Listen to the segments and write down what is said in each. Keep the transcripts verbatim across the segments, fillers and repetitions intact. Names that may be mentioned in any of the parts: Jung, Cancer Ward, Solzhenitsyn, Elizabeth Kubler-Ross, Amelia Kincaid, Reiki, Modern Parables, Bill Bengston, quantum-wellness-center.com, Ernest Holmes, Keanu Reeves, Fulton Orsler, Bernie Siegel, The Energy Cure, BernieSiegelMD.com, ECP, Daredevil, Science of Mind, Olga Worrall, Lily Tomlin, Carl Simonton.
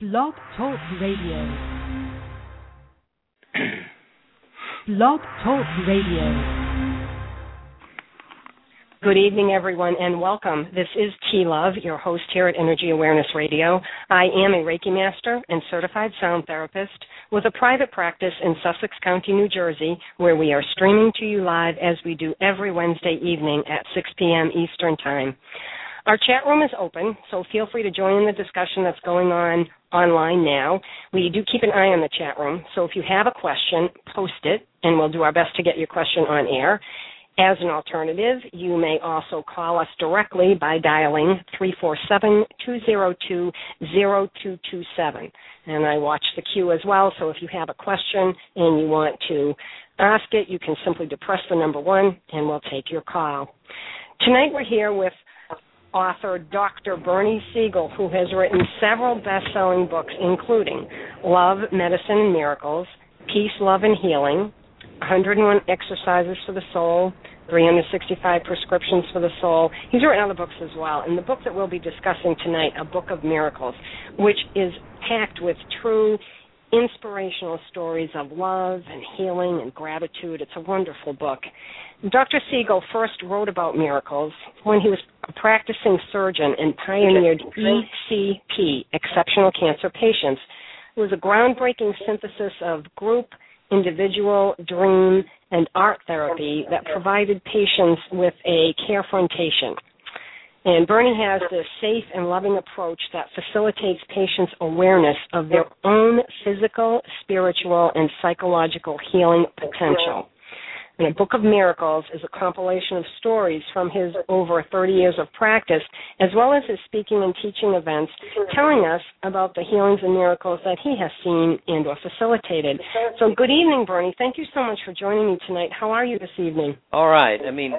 Blog Talk Radio. Blog Talk Radio. Good evening, everyone, and welcome. This is T. Love, your host here at Energy Awareness Radio. I am a Reiki master and certified sound therapist with a private practice in Sussex County, New Jersey, where we are streaming to you live as we do every Wednesday evening at six p.m. Eastern Time. Our chat room is open, so feel free to join in the discussion that's going on online now. We do keep an eye on the chat room, so if you have a question, post it, and we'll do our best to get your question on air. As an alternative, you may also call us directly by dialing three four seven, two zero two, zero two two seven. And I watch the queue as well, so if you have a question and you want to ask it, you can simply depress the number one, and we'll take your call. Tonight we're here with author Doctor Bernie Siegel, who has written several best-selling books, including Love, Medicine, and Miracles, Peace, Love, and Healing, one hundred one Exercises for the Soul, three hundred sixty-five Prescriptions for the Soul. He's written other books as well, and the book that we'll be discussing tonight, A Book of Miracles, which is packed with true inspirational stories of love and healing and gratitude. It's a wonderful book. Doctor Siegel first wrote about miracles when he was a practicing surgeon and pioneered E C P, exceptional cancer patients. It was a groundbreaking synthesis of group, individual, dream, and art therapy that provided patients with a carefrontation. And Bernie has this safe and loving approach that facilitates patients' awareness of their own physical, spiritual, and psychological healing potential. And A Book of Miracles is a compilation of stories from his over thirty years of practice, as well as his speaking and teaching events, telling us about the healings and miracles that he has seen and or facilitated. So good evening, Bernie. Thank you so much for joining me tonight. How are you this evening? All right. I mean,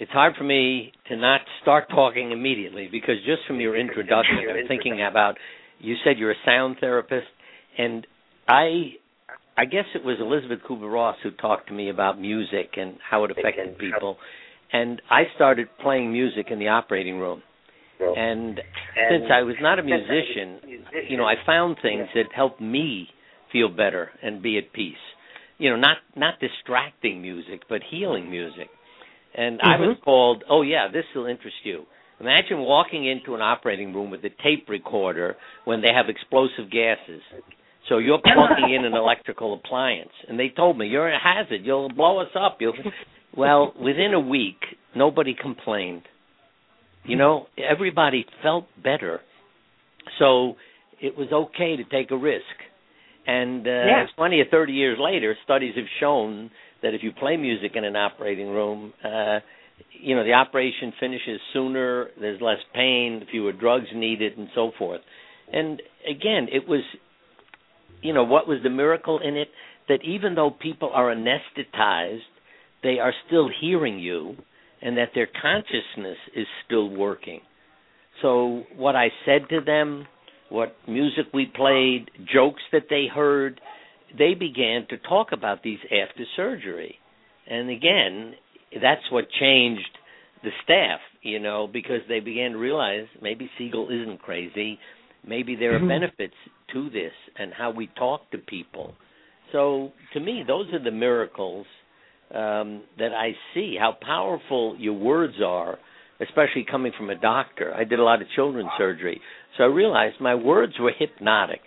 it's hard for me to not start talking immediately because just from your introduction, I'm thinking about, you said you're a sound therapist, and I... I guess it was Elizabeth Kubler-Ross who talked to me about music and how it affected people. And I started playing music in the operating room. And since I was not a musician, you know, I found things that helped me feel better and be at peace. You know, not, not distracting music, but healing music. And mm-hmm. I was called, oh, yeah, this will interest you. Imagine walking into an operating room with a tape recorder when they have explosive gases. So you're plugging in an electrical appliance. And they told me, you're a hazard. You'll blow us up. You'll... Well, within a week, nobody complained. You know, everybody felt better. So it was okay to take a risk. And uh, yeah. twenty or thirty years later, studies have shown that if you play music in an operating room, uh, you know, the operation finishes sooner, there's less pain, fewer drugs needed, and so forth. And, again, it was... You know, what was the miracle in it? That even though people are anesthetized, they are still hearing you and that their consciousness is still working. So what I said to them, what music we played, jokes that they heard, they began to talk about these after surgery. And again, that's what changed the staff, you know, because they began to realize maybe Siegel isn't crazy. Maybe there are benefits to this and how we talk to people. So to me, those are the miracles um, that I see, how powerful your words are, especially coming from a doctor. I did a lot of children's surgery, so I realized my words were hypnotic,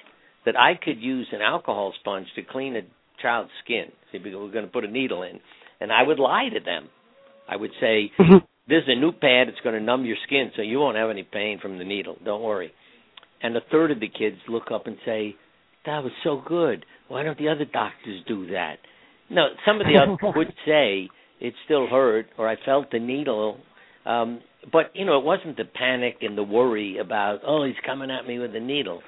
that I could use an alcohol sponge to clean a child's skin. See, because we're going to put a needle in, and I would lie to them. I would say, there's a new pad. It's going to numb your skin, so you won't have any pain from the needle. Don't worry. And a third of the kids look up and say, that was so good. Why don't the other doctors do that? No, some of the others would say it still hurt or I felt the needle. Um, but, you know, it wasn't the panic and the worry about, oh, he's coming at me with a needle.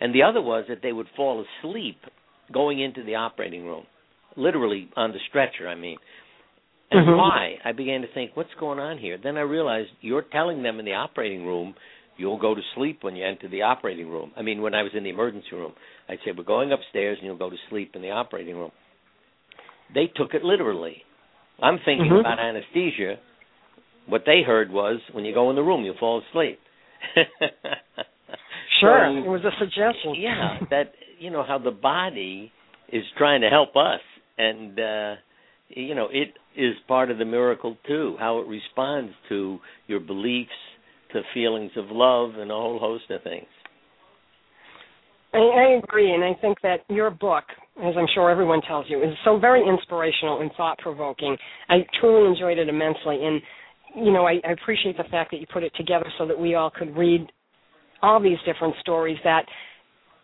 And the other was that they would fall asleep going into the operating room, literally on the stretcher, I mean. And mm-hmm. why? I began to think, what's going on here? Then I realized you're telling them in the operating room, you'll go to sleep when you enter the operating room. I mean, when I was in the emergency room, I'd say, we're going upstairs and you'll go to sleep in the operating room. They took it literally. I'm thinking mm-hmm. about anesthesia. What they heard was, when you go in the room, you'll fall asleep. Sure, so, it was a suggestion. Yeah, that, you know, how the body is trying to help us, and, uh, you know, it is part of the miracle, too, how it responds to your beliefs, to feelings of love, and a whole host of things. I, I agree, and I think that your book, as I'm sure everyone tells you, is so very inspirational and thought-provoking. I truly enjoyed it immensely, and, you know, I, I appreciate the fact that you put it together so that we all could read all these different stories. That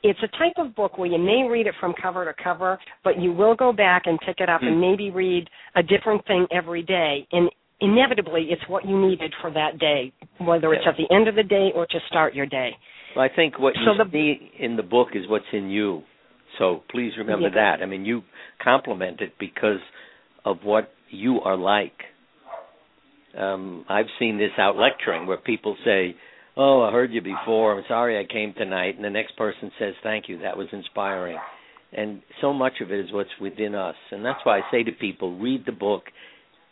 it's a type of book where you may read it from cover to cover, but you will go back and pick it up mm-hmm. and maybe read a different thing every day, and inevitably it's what you needed for that day, whether it's at the end of the day or to start your day. Well, I think what so you the, see in the book is what's in you, so please remember yeah. that. I mean, you compliment it because of what you are like. Um, I've seen this out lecturing where people say, oh, I heard you before, I'm sorry I came tonight, and the next person says, thank you, that was inspiring. And so much of it is what's within us, and that's why I say to people, read the book,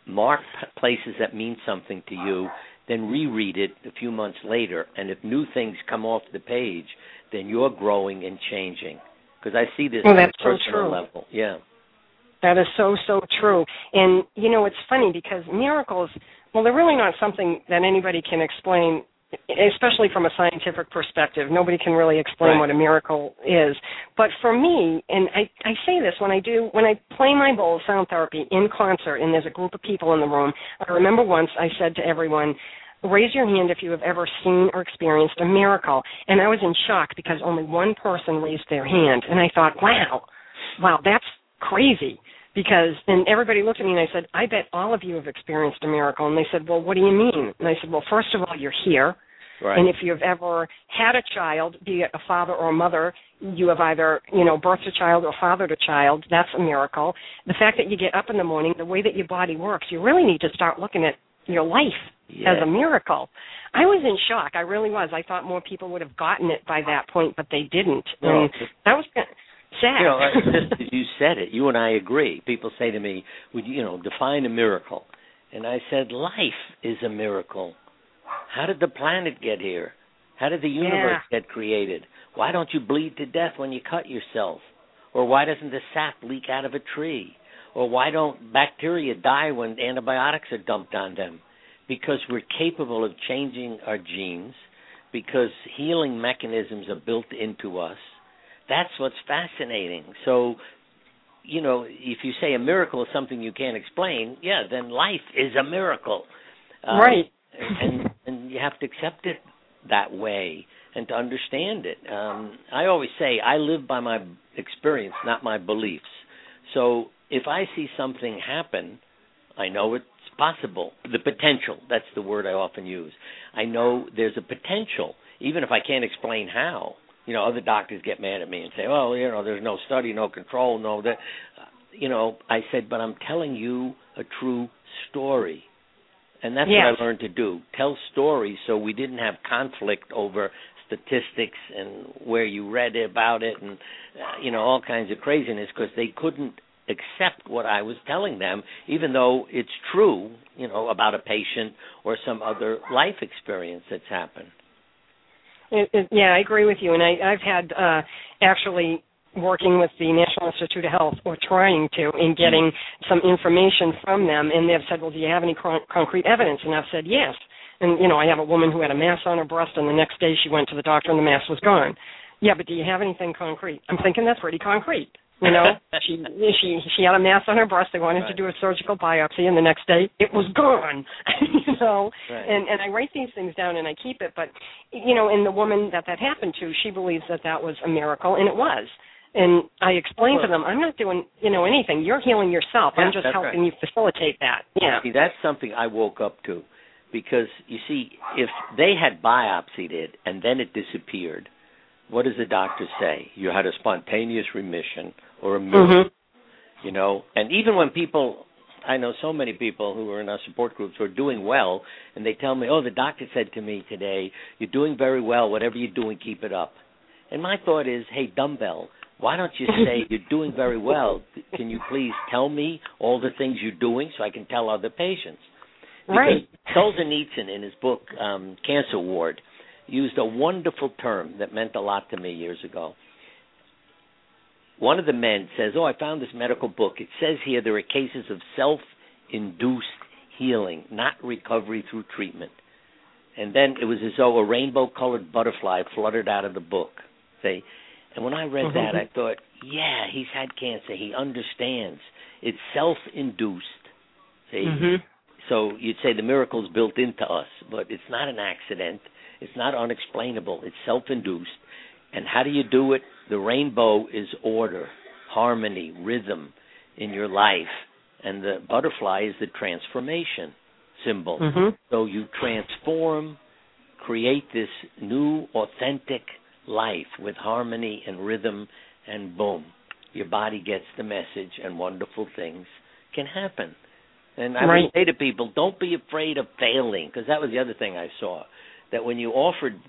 mark places that mean something to you, then reread it a few months later, and if new things come off the page, then you're growing and changing. Because I see this well, on a personal so true. level. Yeah. That is so, so true. And, you know, it's funny because miracles, well, they're really not something that anybody can explain, especially from a scientific perspective. Nobody can really explain right. what a miracle is. But for me, and I, I say this when I do, when I play my bowl of sound therapy in concert and there's a group of people in the room, I remember once I said to everyone, raise your hand if you have ever seen or experienced a miracle. And I was in shock because only one person raised their hand. And I thought, wow, wow, that's crazy. Because, and everybody looked at me and I said, I bet all of you have experienced a miracle. And they said, well, what do you mean? And I said, well, first of all, you're here. Right. And if you've ever had a child, be it a father or a mother, you have either, you know, birthed a child or fathered a child. That's a miracle. The fact that you get up in the morning, the way that your body works, you really need to start looking at your life yeah. as a miracle. I was in shock. I really was. I thought more people would have gotten it by that point, but they didn't. No. And that was kind of sad. You know, just as you said it, you and I agree. People say to me, "Would you, you know, define a miracle?" And I said, "Life is a miracle. How did the planet get here? How did the universe yeah. get created? Why don't you bleed to death when you cut yourself? Or why doesn't the sap leak out of a tree? Or why don't bacteria die when antibiotics are dumped on them? Because we're capable of changing our genes, because healing mechanisms are built into us." That's what's fascinating. So, you know, if you say a miracle is something you can't explain, yeah, then life is a miracle. Um, right. and, and you have to accept it that way and to understand it. Um, I always say I live by my experience, not my beliefs. So if I see something happen, I know it's possible. The potential, that's the word I often use. I know there's a potential, even if I can't explain how. You know, other doctors get mad at me and say, oh, you know, there's no study, no control, no that. You know, I said, but I'm telling you a true story. And that's yes. what I learned to do, tell stories so we didn't have conflict over statistics and where you read about it and, uh, you know, all kinds of craziness because they couldn't accept what I was telling them, even though it's true, you know, about a patient or some other life experience that's happened. It, it, yeah, I agree with you, and I, I've had uh, actually working with the National Institute of Health, or trying to, in getting some information from them, and they've said, well, do you have any con- concrete evidence? And I've said, yes. And, you know, I have a woman who had a mass on her breast, and the next day she went to the doctor and the mass was gone. Yeah, but do you have anything concrete? I'm thinking that's pretty concrete. You know, she, she she had a mass on her breast. They wanted right. to do a surgical biopsy, and the next day it was gone. you know, right. and and I write these things down and I keep it. But you know, and the woman that that happened to, she believes that that was a miracle, and it was. And I explained well, to them, I'm not doing you know anything. You're healing yourself. Yeah, I'm just helping right. you facilitate that. Yeah. See, that's something I woke up to, because you see, if they had biopsied it and then it disappeared, what does the doctor say? You had a spontaneous remission or a miracle, mm-hmm. you know. And even when people, I know so many people who are in our support groups who are doing well, and they tell me, oh, the doctor said to me today, you're doing very well. Whatever you're doing, keep it up. And my thought is, hey, dumbbell, why don't you say you're doing very well? Can you please tell me all the things you're doing so I can tell other patients? Because right. Solzhenitsyn, in his book, um, Cancer Ward, used a wonderful term that meant a lot to me years ago. One of the men says, oh, I found this medical book. It says here there are cases of self-induced healing, not recovery through treatment. And then it was as though a rainbow-colored butterfly fluttered out of the book. See? And when I read that, I thought, yeah, he's had cancer. He understands. It's self-induced. See? Mm-hmm. So you'd say the miracle's built into us, but it's not an accident. It's not unexplainable. It's self-induced. And how do you do it? The rainbow is order, harmony, rhythm in your life. And the butterfly is the transformation symbol. Mm-hmm. So you transform, create this new, authentic life with harmony and rhythm, and boom, your body gets the message and wonderful things can happen. And I right. would say to people, don't be afraid of failing, because that was the other thing I saw, that when you offered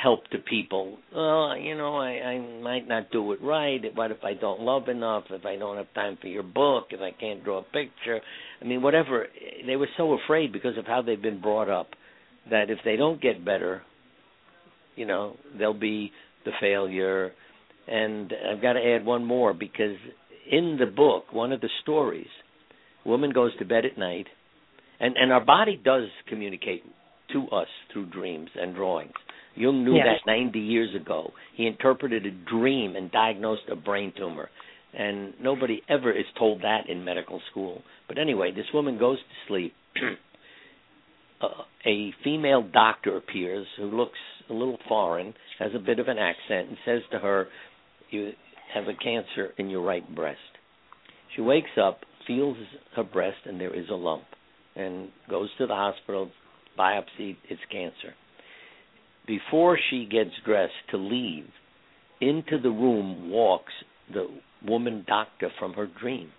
help to people, well, you know, I, I might not do it right. What if I don't love enough? If I don't have time for your book? If I can't draw a picture? I mean, whatever. They were so afraid because of how they've been brought up that if they don't get better, you know, they'll be the failure. And I've got to add one more, because in the book, one of the stories, a woman goes to bed at night, and, and our body does communicate to us through dreams and drawings. Jung knew yes. that ninety years ago. He interpreted a dream and diagnosed a brain tumor. And nobody ever is told that in medical school. But anyway, this woman goes to sleep. uh, a female doctor appears who looks a little foreign, has a bit of an accent, and says to her, you have a cancer in your right breast. She wakes up, feels her breast, and there is a lump, and goes to the hospital, biopsy, it's cancer. Before she gets dressed to leave, into the room walks the woman doctor from her dream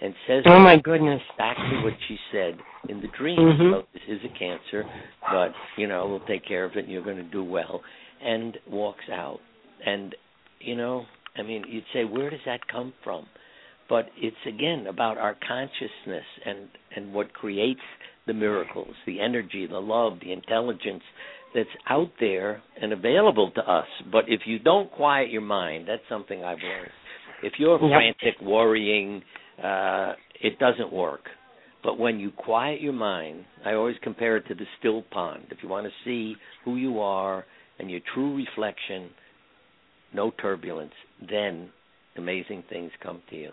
and says, oh my goodness, exactly what she said in the dream. Mm-hmm. So this is a cancer, but, you know, we'll take care of it and you're going to do well, and walks out. And, you know, I mean, you'd say, where does that come from? But it's, again, about our consciousness and, and what creates the miracles, the energy, the love, the intelligence that's out there and available to us. But if you don't quiet your mind, that's something I've learned. If you're yep. frantic, worrying, uh, it doesn't work. But when you quiet your mind, I always compare it to the still pond. If you want to see who you are and your true reflection, no turbulence, then amazing things come to you.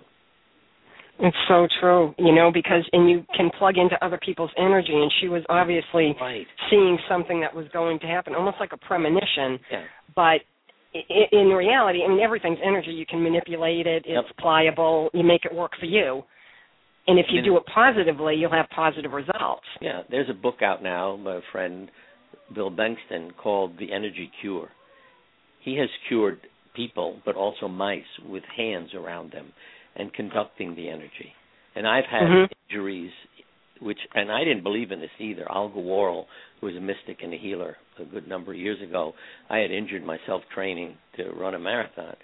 It's so true, you know, because and you can plug into other people's energy, and she was obviously right. seeing something that was going to happen, almost like a premonition. Yeah. But in reality, I mean, everything's energy. You can manipulate it. It's yep. pliable. You make it work for you. And if you do it positively, you'll have positive results. Yeah, there's a book out now, my friend Bill Bengston, called The Energy Cure. He has cured people, but also mice, with hands around them, and conducting the energy. And I've had mm-hmm. injuries, which, and I didn't believe in this either. Olga Worrall, who was a mystic and a healer a good number of years ago, I had injured myself training to run a marathon.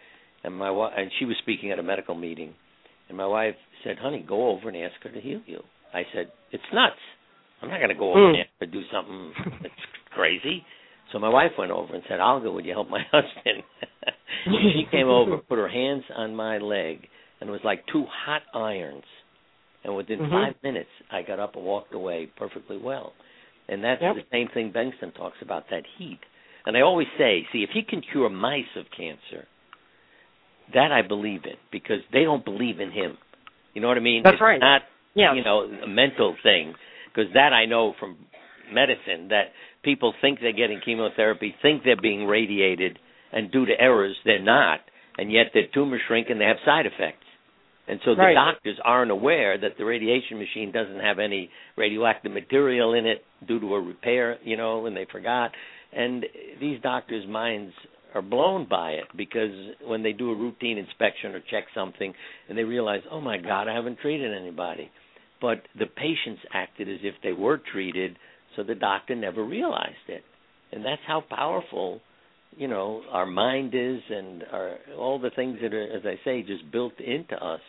And my wife, and she was speaking at a medical meeting, and my wife said, honey, go over and ask her to heal you. I said, it's nuts. I'm not going to go over mm. and ask her to do something that's crazy. So my wife went over and said, Olga, would you help my husband? She came over, put her hands on my leg, and it was like two hot irons. And within mm-hmm. five minutes, I got up and walked away perfectly well. And that's yep. the same thing Bengston talks about, that heat. And I always say, see, if he can cure mice of cancer, that I believe in, because they don't believe in him. You know what I mean? That's it's right. not, yeah. you know, a mental thing, because that I know from medicine, that people think they're getting chemotherapy, think they're being radiated, and due to errors, they're not. And yet their tumors shrink and they have side effects. And so the right. doctors aren't aware that the radiation machine doesn't have any radioactive material in it due to a repair, you know, and they forgot. And these doctors' minds are blown by it, because when they do a routine inspection or check something and they realize, oh, my God, I haven't treated anybody. But the patients acted as if they were treated, so the doctor never realized it. And that's how powerful, you know, our mind is, and our, all the things that are, as I say, just built into us,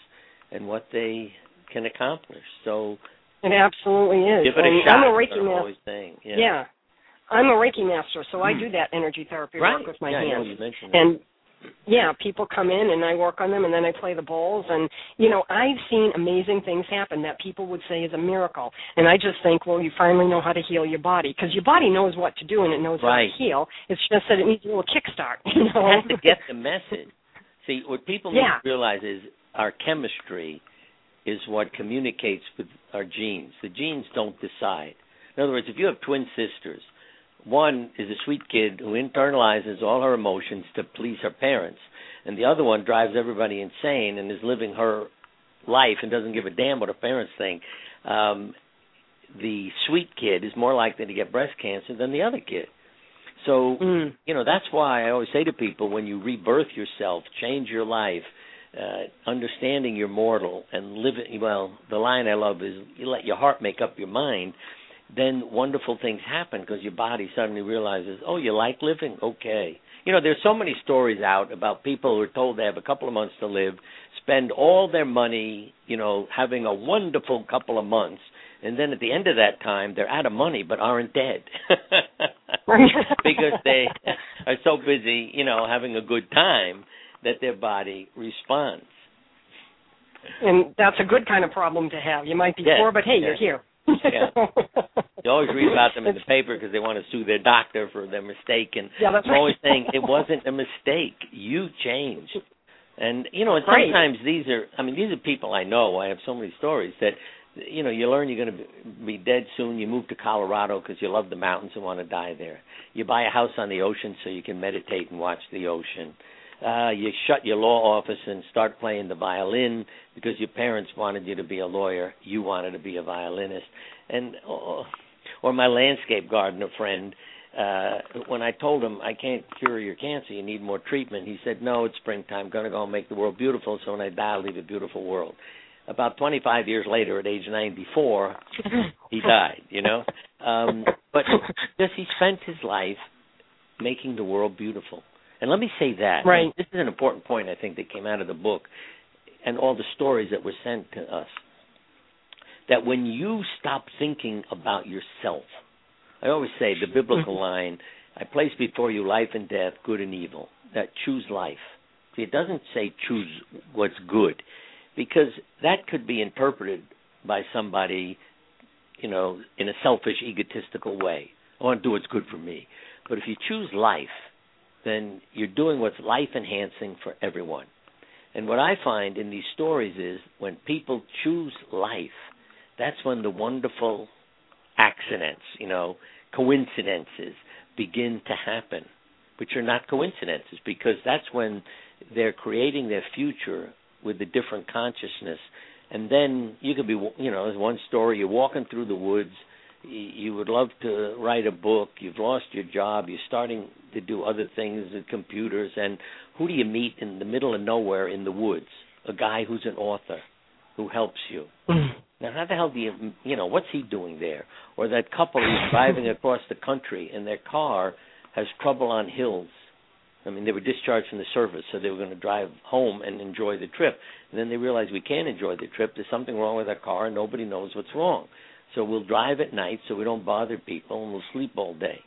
and what they can accomplish. So it absolutely is. Give it a shot. I'm a Reiki master. Yeah. yeah, I'm a Reiki master, so I do that energy therapy right. work with my yeah, hands. Yeah, you and yeah, people come in and I work on them, and then I play the bowls. And, you know, I've seen amazing things happen that people would say is a miracle. And I just think, well, you finally know how to heal your body, because your body knows what to do and it knows right. how to heal. It's just that it needs a little kickstart. You know? It has to get the message. See, what people yeah. need to realize is our chemistry is what communicates with our genes. The genes don't decide. In other words, if you have twin sisters, one is a sweet kid who internalizes all her emotions to please her parents, and the other one drives everybody insane and is living her life and doesn't give a damn what her parents think. Um, the sweet kid is more likely to get breast cancer than the other kid. So, mm. you know, that's why I always say to people, when you rebirth yourself, change your life, uh, understanding you're mortal and living, well, the line I love is you let your heart make up your mind, then wonderful things happen because your body suddenly realizes, oh, you like living? Okay. You know, there's so many stories out about people who are told they have a couple of months to live, spend all their money, you know, having a wonderful couple of months, and then at the end of that time, they're out of money but aren't dead because they are so busy, you know, having a good time that their body responds. And that's a good kind of problem to have. You might be yes, poor, but hey, yes. you're here. Yeah. You always read about them in the paper because they want to sue their doctor for their mistake. And yeah, that's right. always saying it wasn't a mistake. You changed. And, you know, and sometimes right. these are, I mean, these are people I know. I have so many stories that, you know, you learn you're going to be dead soon. You move to Colorado because you love the mountains and want to die there. You buy a house on the ocean so you can meditate and watch the ocean. Uh, you shut your law office and start playing the violin because your parents wanted you to be a lawyer. You wanted to be a violinist. And oh, or my landscape gardener friend, uh, when I told him, I can't cure your cancer, you need more treatment, he said, no, it's springtime, I'm going to go and make the world beautiful, so when I die, I'll leave a beautiful world. About twenty-five years later, at age ninety-four, he died, you know. Um, but just he spent his life making the world beautiful. And let me say that. Right. This is an important point, I think, that came out of the book and all the stories that were sent to us, that when you stop thinking about yourself, I always say the biblical line, I place before you life and death, good and evil, that choose life. See, it doesn't say choose what's good because that could be interpreted by somebody, you know, in a selfish, egotistical way. I want to do what's good for me. But if you choose life, then you're doing what's life-enhancing for everyone. And what I find in these stories is when people choose life, that's when the wonderful accidents, you know, coincidences begin to happen, which are not coincidences because that's when they're creating their future with a different consciousness. And then you could be, you know, there's one story, you're walking through the woods, you would love to write a book, you've lost your job, you're starting to do other things with computers, and who do you meet in the middle of nowhere in the woods? A guy who's an author who helps you. Now, how the hell do you, you know, what's he doing there? Or that couple who's driving across the country, and their car has trouble on hills. I mean, they were discharged from the service, so they were going to drive home and enjoy the trip. And then they realized we can't enjoy the trip. There's something wrong with our car, and nobody knows what's wrong. So we'll drive at night so we don't bother people, and we'll sleep all day.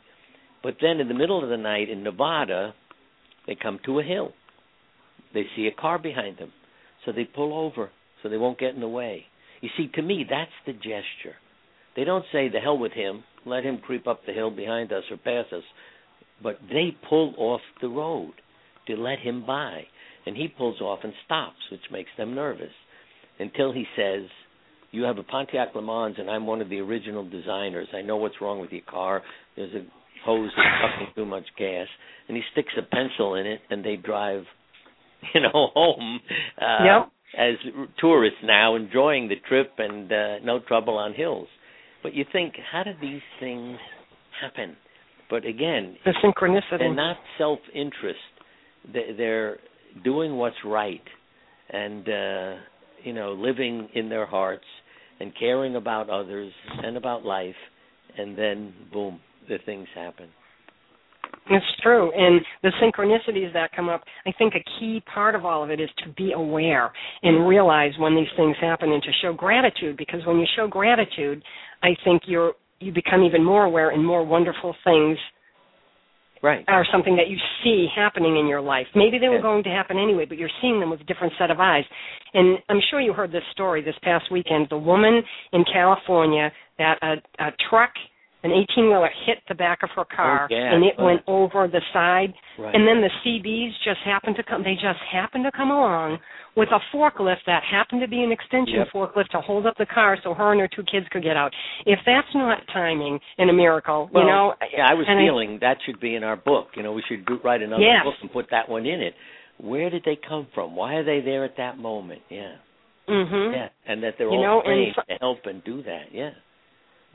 But then in the middle of the night in Nevada, they come to a hill. They see a car behind them, so they pull over so they won't get in the way. You see, to me, that's the gesture. They don't say, the hell with him, let him creep up the hill behind us or pass us. But they pull off the road to let him by, and he pulls off and stops, which makes them nervous, until he says, you have a Pontiac Le Mans, and I'm one of the original designers. I know what's wrong with your car. There's a hose that's sucking too much gas. And he sticks a pencil in it, and they drive, you know, home uh, yep. as tourists now, enjoying the trip and uh, no trouble on hills. But you think, how do these things happen? But again, the synchronicity. They're not self-interest. They're doing what's right and, uh, you know, living in their hearts and caring about others and about life, and then, boom, the things happen. It's true, and the synchronicities that come up, I think a key part of all of it is to be aware and realize when these things happen and to show gratitude, because when you show gratitude, I think you're you become even more aware, and more wonderful things right. are something that you see happening in your life. Maybe they were going to happen anyway, but you're seeing them with a different set of eyes. And I'm sure you heard this story this past weekend. The woman in California that a, a truck, an eighteen-wheeler, hit the back of her car, oh, yeah. and it oh. went over the side. Right. And then the C Bs just happened to come. They just happened to come along with a forklift that happened to be an extension yep. forklift to hold up the car so her and her two kids could get out. If that's not timing and a miracle, well, you know. Yeah, I was feeling I, that should be in our book. You know, we should write another yes. book and put that one in it. Where did they come from? Why are they there at that moment? Yeah. Mm-hmm. Yeah, and that they're you all know, trained and, to help and do that, yeah.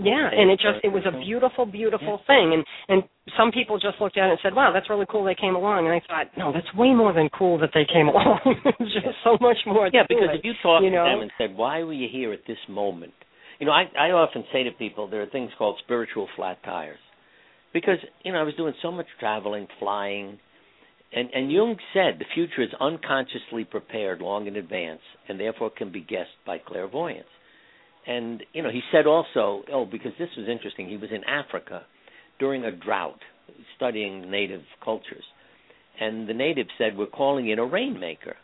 Yeah, and it just, it was a beautiful, beautiful yeah. thing. And, and some people just looked at it and said, wow, that's really cool they came along. And I thought, no, that's way more than cool that they came along. It's just yeah. so much more. Yeah, because it, if you talked you know? to them and said, why were you here at this moment? You know, I, I often say to people there are things called spiritual flat tires. Because, you know, I was doing so much traveling, flying. And, and Jung said the future is unconsciously prepared long in advance and therefore can be guessed by clairvoyance. And, you know, he said also, oh, because this was interesting, he was in Africa during a drought studying native cultures. And the natives said, we're calling in a rainmaker.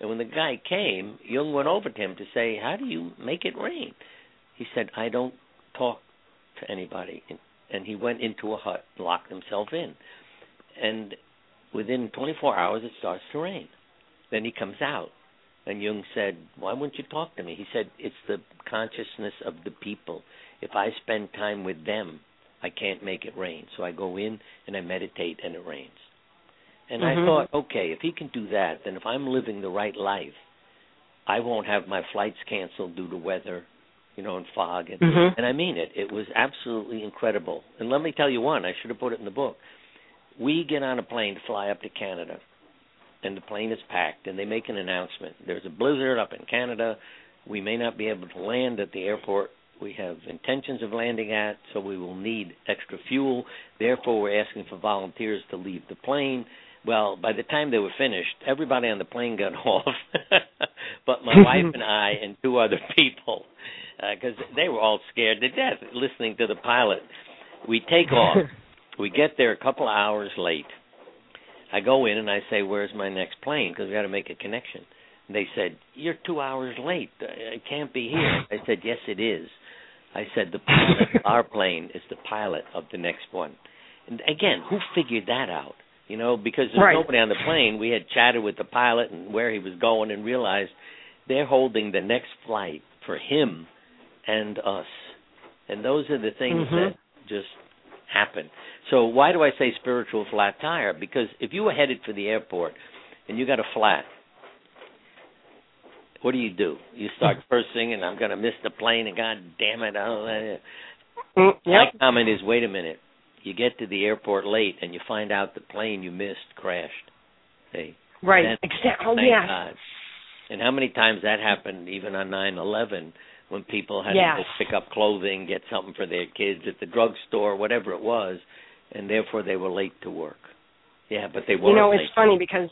And when the guy came, Jung went over to him to say, how do you make it rain? He said, I don't talk to anybody. And he went into a hut and locked himself in. And within twenty-four hours, it starts to rain. Then he comes out. And Jung said, why wouldn't you talk to me? He said, it's the consciousness of the people. If I spend time with them, I can't make it rain. So I go in and I meditate and it rains. And mm-hmm. I thought, okay, if he can do that, then if I'm living the right life, I won't have my flights canceled due to weather, you know, and fog. And, mm-hmm. and I mean it. It was absolutely incredible. And let me tell you one, I should have put it in the book. We get on a plane to fly up to Canada. And the plane is packed, and they make an announcement. There's a blizzard up in Canada. We may not be able to land at the airport we have intentions of landing at, so we will need extra fuel. Therefore, we're asking for volunteers to leave the plane. Well, by the time they were finished, everybody on the plane got off, but my wife and I and two other people, because uh, they were all scared to death listening to the pilot. We take off. We get there a couple of hours late. I go in and I say, where's my next plane? Because we got to make a connection. And they said, you're two hours late. It can't be here. I said, yes, it is. I said, the pilot, our plane is the pilot of the next one. And again, who figured that out? You know, because there's right. nobody on the plane. We had chatted with the pilot and where he was going and realized they're holding the next flight for him and us. And those are the things mm-hmm. that just happen. So why do I say spiritual flat tire? Because if you were headed for the airport and you got a flat, what do you do? You start cursing and I'm going to miss the plane and God damn it. I don't know. My comment is, wait a minute. You get to the airport late and you find out the plane you missed crashed. Hey, right. Exactly. Oh, yeah. God. And how many times that happened even on nine eleven when people had yes. to go pick up clothing, get something for their kids at the drugstore, whatever it was, and therefore they were late to work. Yeah, but they were You know, it's funny because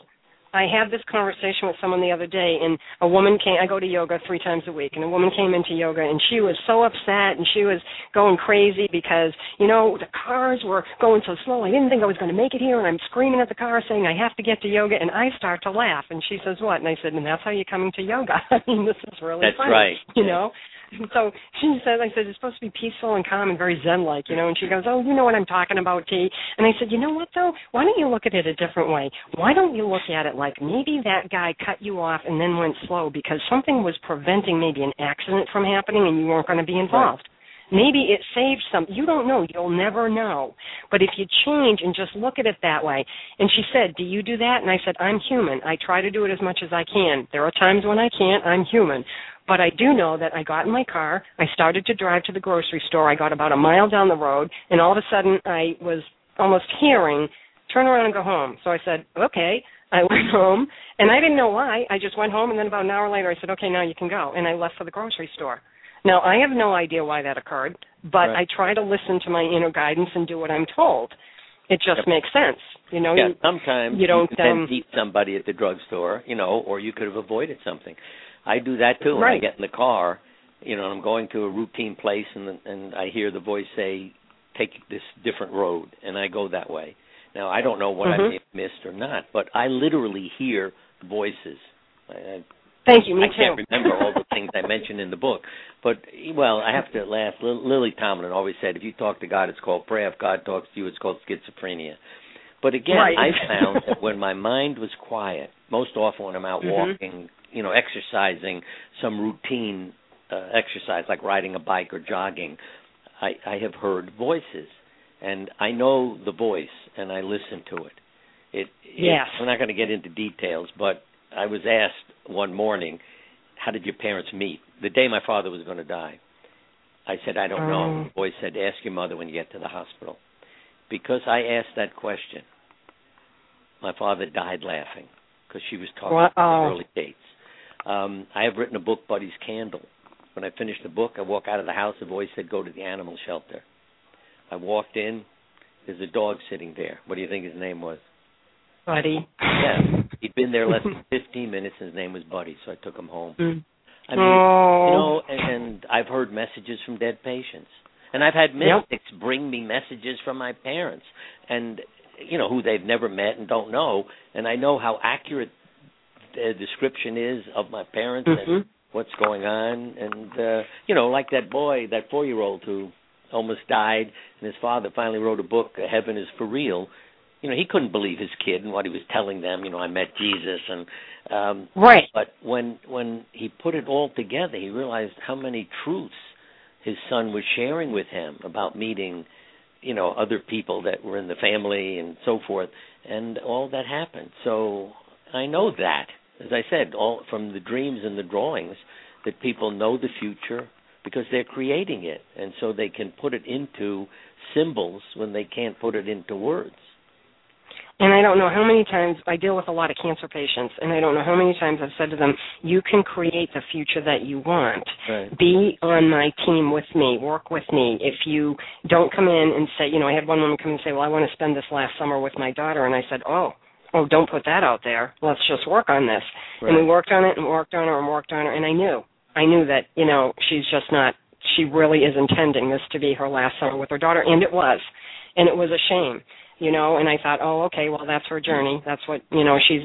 I had this conversation with someone the other day, and a woman came, I go to yoga three times a week, and a woman came into yoga, and she was so upset, and she was going crazy because, you know, the cars were going so slow. I didn't think I was going to make it here, and I'm screaming at the car saying I have to get to yoga, and I start to laugh. And she says, what? And I said, and that's how you're coming to yoga. I mean, this is really that's funny. That's right. You yeah. know? So she says, I said, it's supposed to be peaceful and calm and very zen-like, you know, and she goes, oh, you know what I'm talking about, T. And I said, you know what, though? Why don't you look at it a different way? Why don't you look at it like maybe that guy cut you off and then went slow because something was preventing maybe an accident from happening and you weren't going to be involved. Maybe it saved some. You don't know. You'll never know. But if you change and just look at it that way. And she said, do you do that? And I said, I'm human. I try to do it as much as I can. There are times when I can't. I'm human. But I do know that I got in my car, I started to drive to the grocery store, I got about a mile down the road, and all of a sudden I was almost hearing, turn around and go home. So I said, okay, I went home, and I didn't know why, I just went home, and then about an hour later I said, okay, now you can go, and I left for the grocery store. Now, I have no idea why that occurred, but right. I try to listen to my inner guidance and do what I'm told. It just yep. makes sense. You know, yeah, you, sometimes you, don't, you can um, beat somebody at the drugstore, you know, or you could have avoided something. I do that, too. Right. When I get in the car you know, I'm going to a routine place and and I hear the voice say, take this different road, and I go that way. Now, I don't know what mm-hmm. I may have missed or not, but I literally hear voices. I, I, Thank you, me I too. I can't remember all the things I mentioned in the book. But, well, I have to laugh. Lily Tomlin always said, if you talk to God, it's called prayer. If God talks to you, it's called schizophrenia. But, again, right. I found that when my mind was quiet, most often when I'm out mm-hmm. walking, you know, exercising, some routine uh, exercise like riding a bike or jogging, I, I have heard voices. And I know the voice, and I listen to it. It, yes. it I'm not going to get into details, but I was asked one morning, how did your parents meet? The day my father was going to die. I said, I don't um. know. The boy said, ask your mother when you get to the hospital. Because I asked that question, my father died laughing because she was talking well, about uh. early dates. Um, I have written a book, Buddy's Candle. When I finished the book, I walk out of the house. The voice said, go to the animal shelter. I walked in. There's a dog sitting there. What do you think his name was? Buddy. Yeah. He'd been there less than fifteen minutes, and his name was Buddy, so I took him home. Mm. I mean, oh. you know, and, and I've heard messages from dead patients. And I've had mystics yep. bring me messages from my parents, and, you know, who they've never met and don't know. And I know how accurate the description is of my parents mm-hmm. and what's going on. And, uh, you know, like that boy, that four-year-old who almost died, and his father finally wrote a book, Heaven is for Real. You know, he couldn't believe his kid and what he was telling them. You know, I met Jesus. and um, Right. But when when he put it all together, he realized how many truths his son was sharing with him about meeting, you know, other people that were in the family and so forth, and all that happened. So I know that, as I said, all from the dreams and the drawings, that people know the future because they're creating it, and so they can put it into symbols when they can't put it into words. And I don't know how many times, I deal with a lot of cancer patients, and I don't know how many times I've said to them, you can create the future that you want. Right. Be on my team with me. Work with me. If you don't come in and say, you know, I had one woman come and say, well, I want to spend this last summer with my daughter. And I said, oh, oh, don't put that out there. Let's just work on this. Right. And we worked on it and worked on her and worked on her, and I knew. I knew that, you know, she's just not, she really is intending this to be her last summer with her daughter, and it was. And it was a shame. You know, and I thought, oh, okay, well, that's her journey. That's what, you know, she's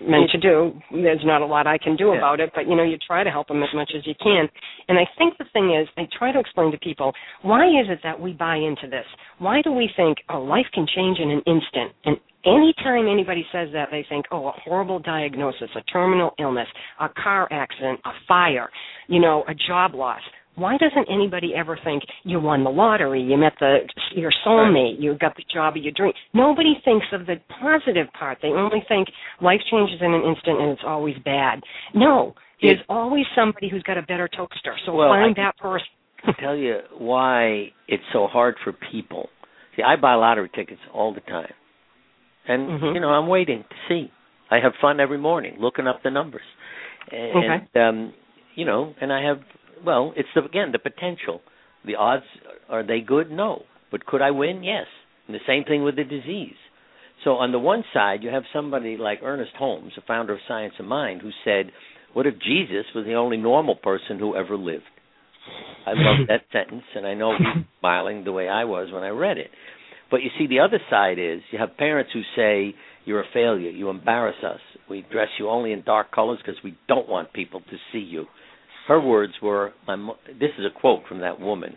meant to do. There's not a lot I can do yeah. about it, but, you know, you try to help them as much as you can. And I think the thing is, I try to explain to people, why is it that we buy into this? Why do we think, oh, life can change in an instant? And any time anybody says that, they think, oh, a horrible diagnosis, a terminal illness, a car accident, a fire, you know, a job loss. Why doesn't anybody ever think you won the lottery, you met the your soulmate, you got the job of your dream? Nobody thinks of the positive part. They only think life changes in an instant and it's always bad. No, there's it, always somebody who's got a better toaster. So well, find I that person. I'll tell you why it's so hard for people. See, I buy lottery tickets all the time. And, mm-hmm. you know, I'm waiting to see. I have fun every morning looking up the numbers. And, okay. um, you know, and I have... Well, it's, the, again, the potential. The odds, are they good? No. But could I win? Yes. And the same thing with the disease. So on the one side, you have somebody like Ernest Holmes, the founder of Science of Mind, who said, what if Jesus was the only normal person who ever lived? I love that sentence, and I know he's smiling the way I was when I read it. But you see, the other side is you have parents who say, you're a failure, you embarrass us, we dress you only in dark colors because we don't want people to see you. Her words were, my mo- this is a quote from that woman,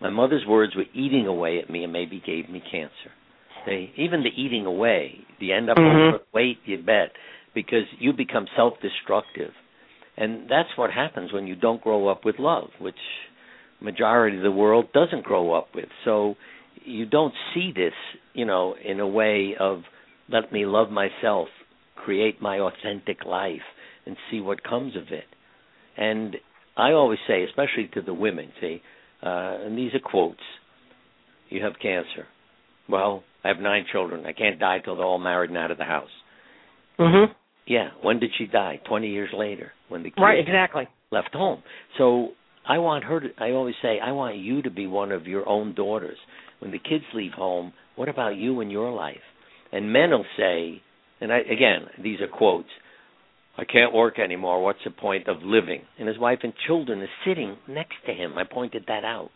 my mother's words were eating away at me and maybe gave me cancer. They, even the eating away, you end up mm-hmm. overweight, you bet, because you become self-destructive. And that's what happens when you don't grow up with love, which majority of the world doesn't grow up with. So you don't see this, you know, in a way of let me love myself, create my authentic life, and see what comes of it. And I always say, especially to the women, see, uh, and these are quotes, you have cancer. Well, I have nine children. I can't die till they're all married and out of the house. Mm-hmm. Yeah. When did she die? twenty years later when the kids right, exactly. left home. So I want her to, I always say, I want you to be one of your own daughters. When the kids leave home, what about you and your life? And men will say, and I, again, these are quotes, I can't work anymore. What's the point of living? And his wife and children are sitting next to him. I pointed that out.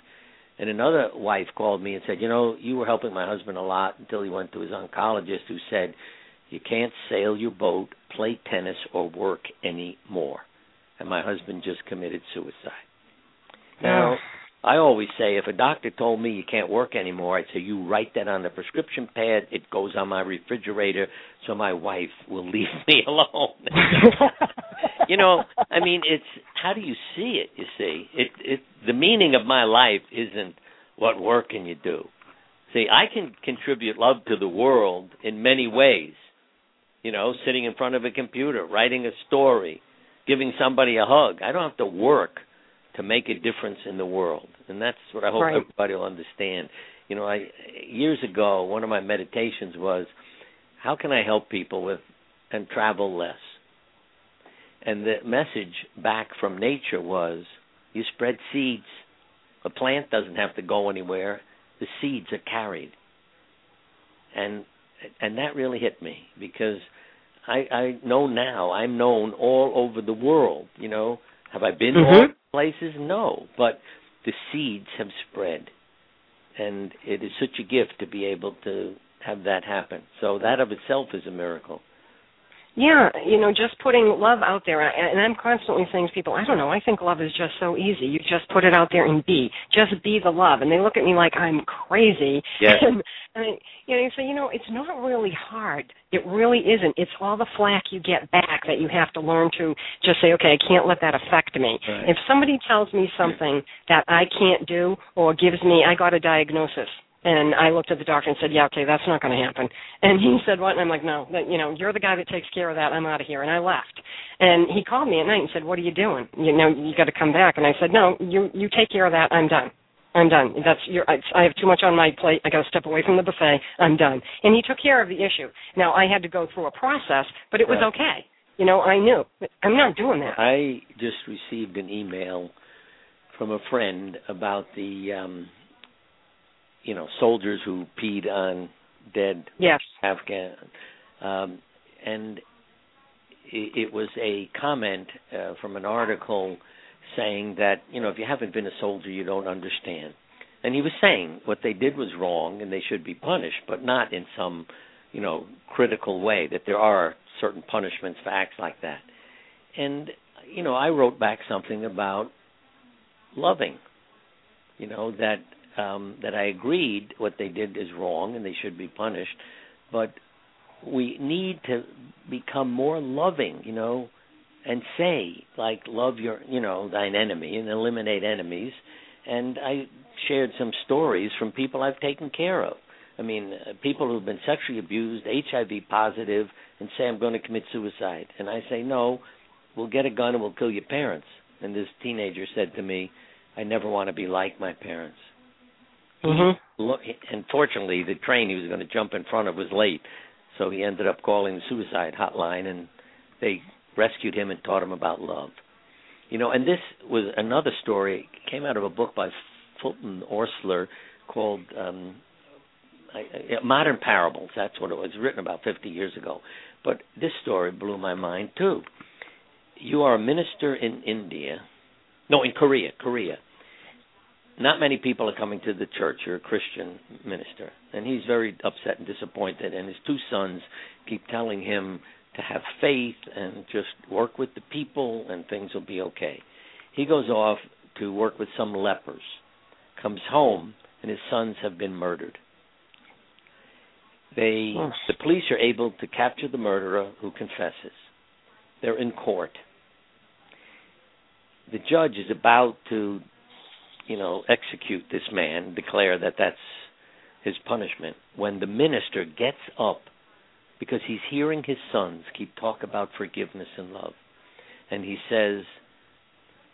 And another wife called me and said, you know, you were helping my husband a lot until he went to his oncologist who said, you can't sail your boat, play tennis, or work anymore. And my husband just committed suicide. Now, I always say if a doctor told me you can't work anymore, I'd say you write that on the prescription pad. It goes on my refrigerator so my wife will leave me alone. You know, I mean, it's how do you see it, you see? It, it, the meaning of my life isn't what work can you do. See, I can contribute love to the world in many ways, you know, sitting in front of a computer, writing a story, giving somebody a hug. I don't have to work to make a difference in the world. And that's what I hope right. everybody will understand. You know, I, years ago, one of my meditations was, how can I help people with and travel less? And the message back from nature was, you spread seeds. A plant doesn't have to go anywhere. The seeds are carried. And and that really hit me because I, I know now I'm known all over the world, you know. Have I been mm-hmm. all places? No, but the seeds have spread, and it is such a gift to be able to have that happen. So that of itself is a miracle. Yeah, you know, just putting love out there, and I'm constantly saying to people, I don't know, I think love is just so easy. You just put it out there and be. Just be the love. And they look at me like I'm crazy. Yes. And, and, you know, you say, you know, it's not really hard. It really isn't. It's all the flack you get back that you have to learn to just say, okay, I can't let that affect me. Right. If somebody tells me something that I can't do or gives me, I got a diagnosis. And I looked at the doctor and said, yeah, okay, that's not going to happen. And he said, what? And I'm like, no, you know, you're the guy that takes care of that. I'm out of here. And I left. And he called me at night and said, what are you doing? You know, you got to come back. And I said, no, you you take care of that. I'm done. I'm done. That's your, I, I have too much on my plate. I got to step away from the buffet. I'm done. And he took care of the issue. Now, I had to go through a process, but it was right. okay. You know, I knew. I'm not doing that. I just received an email from a friend about the um, – you know, soldiers who peed on dead yes. Afghan. Um, and it, it was a comment uh, from an article saying that, you know, if you haven't been a soldier, you don't understand. And he was saying what they did was wrong and they should be punished, but not in some, you know, critical way, that there are certain punishments for acts like that. And, you know, I wrote back something about loving, you know, that... Um, that I agreed what they did is wrong and they should be punished, but we need to become more loving, you know, and say, like, love your, you know, thine enemy and eliminate enemies. And I shared some stories from people I've taken care of. I mean, people who've been sexually abused, H I V positive, and say, I'm going to commit suicide. And I say, no, we'll get a gun and we'll kill your parents. And this teenager said to me, I never want to be like my parents. Mm-hmm. And fortunately, the train he was going to jump in front of was late, so he ended up calling the suicide hotline, and they rescued him and taught him about love. You know, and this was another story. It came out of a book by Fulton Orsler called um, Modern Parables. That's what it was, written about fifty years ago. But this story blew my mind, too. You are a minister in India, no, in Korea, Korea. Not many people are coming to the church. You're a Christian minister. And he's very upset and disappointed. And his two sons keep telling him to have faith and just work with the people and things will be okay. He goes off to work with some lepers, comes home, and his sons have been murdered. They, oh. The police are able to capture the murderer who confesses. They're in court. The judge is about to... you know, execute this man, declare that that's his punishment, when the minister gets up because he's hearing his sons keep talk about forgiveness and love. And he says,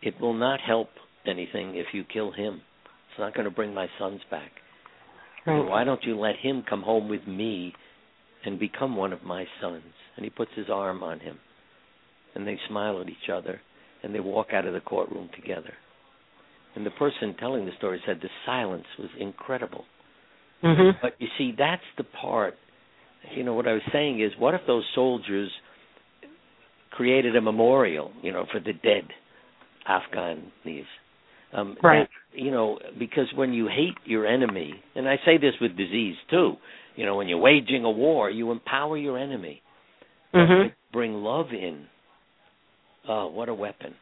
it will not help anything if you kill him. It's not going to bring my sons back. Right. Why don't you let him come home with me and become one of my sons? And he puts his arm on him. And they smile at each other, and they walk out of the courtroom together. And the person telling the story said the silence was incredible. Mm-hmm. But you see, that's the part. You know, what I was saying is, what if those soldiers created a memorial, you know, for the dead Afghanis. Um, right. That, you know, because when you hate your enemy, and I say this with disease too, you know, when you're waging a war, you empower your enemy. Mm-hmm. Bring love in. Oh, what a weapon.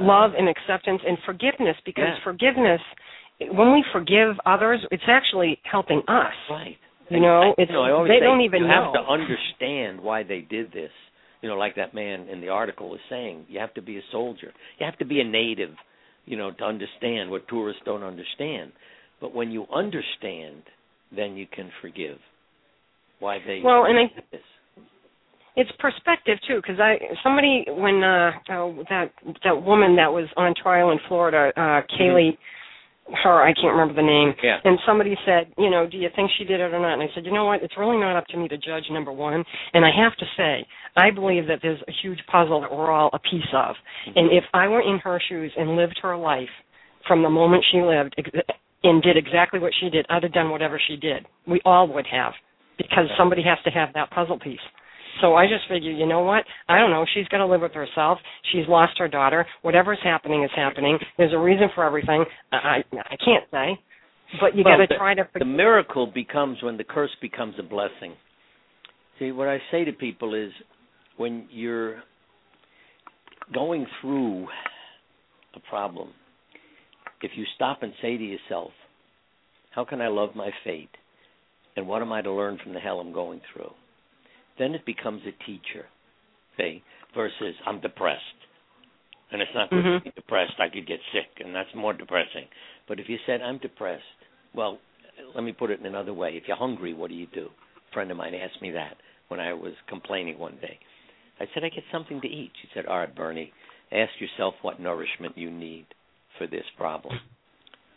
Love uh, and acceptance and forgiveness, because yeah. forgiveness, when we forgive others, it's actually helping us. Right. You know, I, it's, you know, they say, don't even you know. You have to understand why they did this. You know, like that man in the article is saying, you have to be a soldier. You have to be a native, you know, to understand what tourists don't understand. But when you understand, then you can forgive why they well, did and I, this. It's perspective, too, because I somebody, when uh, oh, that that woman that was on trial in Florida, uh, Kaylee, mm-hmm. her, I can't remember the name, yeah. and somebody said, you know, do you think she did it or not? And I said, you know what, it's really not up to me to judge, number one. And I have to say, I believe that there's a huge puzzle that we're all a piece of. Mm-hmm. And if I were in her shoes and lived her life from the moment she lived ex- and did exactly what she did, I'd have done whatever she did. We all would have, because okay. somebody has to have that puzzle piece. So I just figure, you know what? I don't know. She's got to live with herself. She's lost her daughter. Whatever's happening is happening. There's a reason for everything. I I can't say, but you well, got to try to. The miracle becomes when the curse becomes a blessing. See, what I say to people is, when you're going through a problem, if you stop and say to yourself, "How can I love my fate? And what am I to learn from the hell I'm going through?" Then it becomes a teacher, say, versus I'm depressed. And it's not good mm-hmm. to be depressed. I could get sick, and that's more depressing. But if you said, I'm depressed, well, let me put it in another way. If you're hungry, what do you do? A friend of mine asked me that when I was complaining one day. I said, I get something to eat. She said, all right, Bernie, ask yourself what nourishment you need for this problem.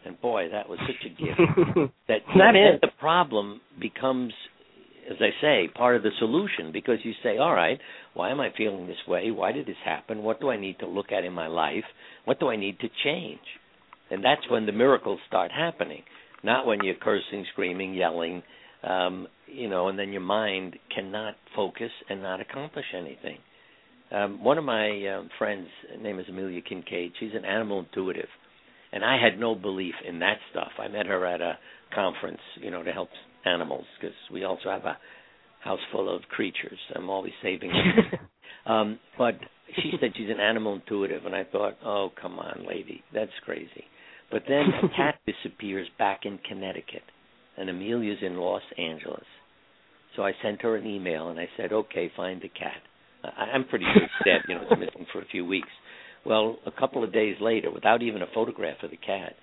And, boy, that was such a gift. that that is. The problem becomes, as I say, part of the solution, because you say, all right, why am I feeling this way? Why did this happen? What do I need to look at in my life? What do I need to change? And that's when the miracles start happening, not when you're cursing, screaming, yelling, um, you know, and then your mind cannot focus and not accomplish anything. Um, one of my um, friends, her name is Amelia Kincaid, she's an animal intuitive, and I had no belief in that stuff. I met her at a conference, you know, to help animals, because we also have a house full of creatures. I'm always saving them. um, but she said she's an animal intuitive, and I thought, oh, come on, lady, that's crazy. But then a cat disappears back in Connecticut, and Amelia's in Los Angeles. So I sent her an email, and I said, okay, find the cat. I- I'm pretty sure it's dead, you know, it's missing for a few weeks. Well, a couple of days later, without even a photograph of the cat,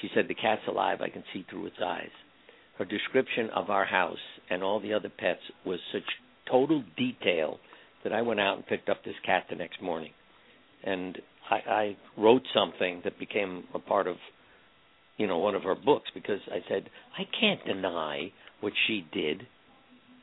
she said, the cat's alive, I can see through its eyes. Her description of our house and all the other pets was such total detail that I went out and picked up this cat the next morning. And I, I wrote something that became a part of, you know, one of her books, because I said, I can't deny what she did,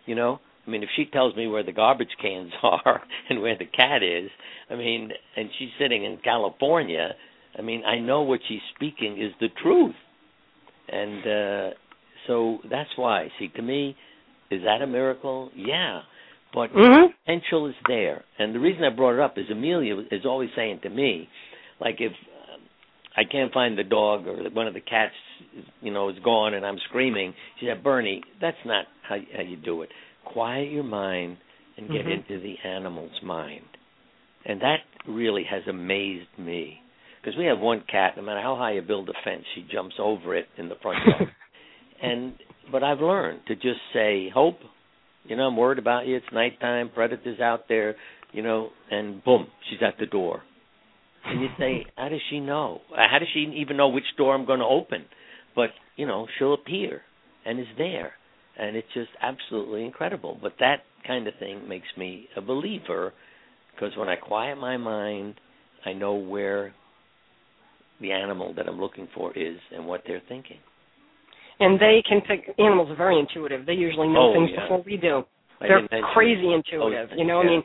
you know? I mean, if she tells me where the garbage cans are and where the cat is, I mean, and she's sitting in California, I mean, I know what she's speaking is the truth. And, uh... So that's why, see, to me, is that a miracle? Yeah, but mm-hmm. potential is there. And the reason I brought it up is Amelia is always saying to me, like, if um, I can't find the dog or one of the cats, you know, is gone and I'm screaming, she said, Bernie, that's not how, how you do it. Quiet your mind and get mm-hmm. into the animal's mind. And that really has amazed me, because we have one cat, no matter how high you build a fence, she jumps over it in the front yard. And but I've learned to just say, Hope, you know, I'm worried about you. It's nighttime, predators out there, you know, and boom, she's at the door. And you say, how does she know? How does she even know which door I'm going to open? But, you know, she'll appear and is there. And it's just absolutely incredible. But that kind of thing makes me a believer, because when I quiet my mind, I know where the animal that I'm looking for is and what they're thinking. And they can pick, animals are very intuitive. They usually know oh, things yeah. before we do. They're crazy intuitive. Oh, you know, yeah. I mean,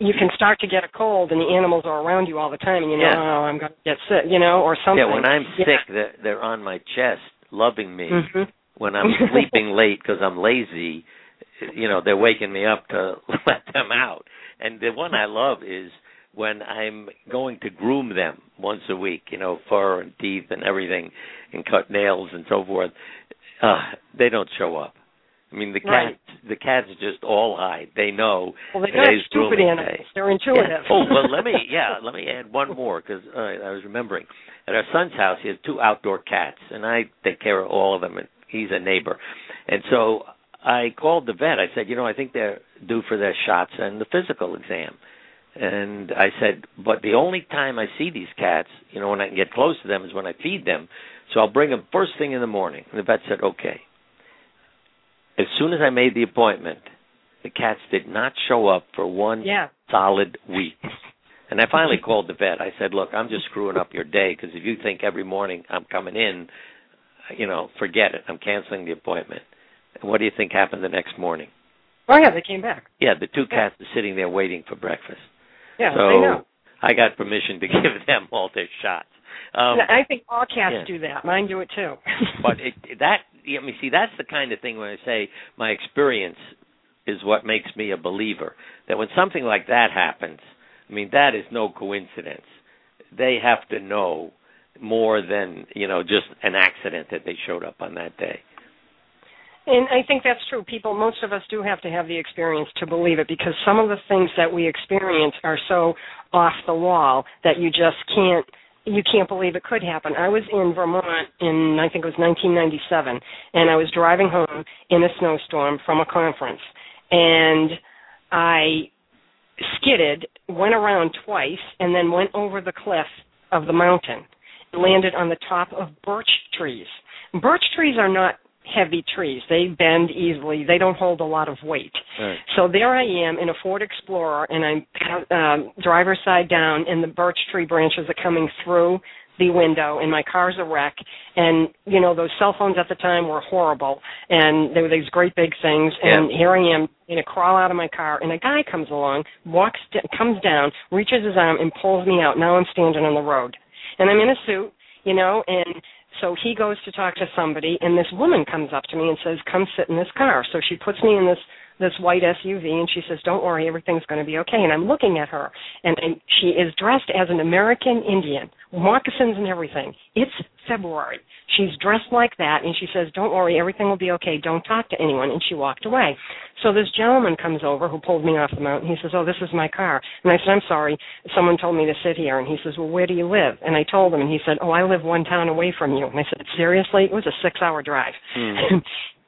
you can start to get a cold and the animals are around you all the time and you know, yeah. oh, I'm going to get sick, you know, or something. Yeah, when I'm yeah. sick, they're, they're on my chest loving me. Mm-hmm. When I'm sleeping late because I'm lazy, you know, they're waking me up to let them out. And the one I love is when I'm going to groom them once a week, you know, fur and teeth and everything, and cut nails and so forth, uh, they don't show up. I mean, the cats, right. the cats just all hide. They know. Well, they're not stupid animals. Day. They're intuitive. Yeah. Oh, well, let me, yeah, let me add one more, because uh, I was remembering. At our son's house, he has two outdoor cats, and I take care of all of them, and he's a neighbor. And so I called the vet. I said, you know, I think they're due for their shots and the physical exam. And I said, but the only time I see these cats, you know, when I can get close to them is when I feed them. So I'll bring them first thing in the morning. And the vet said, okay. As soon as I made the appointment, the cats did not show up for one yeah. solid week. And I finally called the vet. I said, look, I'm just screwing up your day, because if you think every morning I'm coming in, you know, forget it. I'm canceling the appointment. And what do you think happened the next morning? Oh, yeah, they came back. Yeah, the two cats yeah. are sitting there waiting for breakfast. Yeah, so I know. I got permission to give them all their shots. Um, I think all cats yeah. do that. Mine do it too. But it, that, I mean, see, that's the kind of thing when I say my experience is what makes me a believer. That when something like that happens, I mean, that is no coincidence. They have to know more than, you know, just an accident that they showed up on that day. And I think that's true. People, most of us do have to have the experience to believe it, because some of the things that we experience are so off the wall that you just can't, you can't believe it could happen. I was in Vermont in, I think it was nineteen ninety-seven, and I was driving home in a snowstorm from a conference, and I skidded, went around twice, and then went over the cliff of the mountain, landed on the top of birch trees. Birch trees are not heavy trees. They bend easily. They don't hold a lot of weight. Right. So there I am in a Ford Explorer, and I'm um, driver's side down, and the birch tree branches are coming through the window, and my car's a wreck. And, you know, those cell phones at the time were horrible, and they were these great big things. And yeah. here I am, you know, crawl out of my car, and a guy comes along, walks, comes down, reaches his arm, and pulls me out. Now I'm standing on the road. And I'm in a suit, you know, and so he goes to talk to somebody, and this woman comes up to me and says, come sit in this car. So she puts me in this, this white S U V, and she says, don't worry, everything's going to be okay. And I'm looking at her, and I, she is dressed as an American Indian, moccasins and everything. It's February. She's dressed like that, and she says, don't worry, everything will be okay. Don't talk to anyone. And she walked away. So this gentleman comes over who pulled me off the mountain. He says, oh, this is my car. And I said, I'm sorry. Someone told me to sit here. And he says, well, where do you live? And I told him, and he said, oh, I live one town away from you. And I said, seriously? It was a six-hour drive. Mm.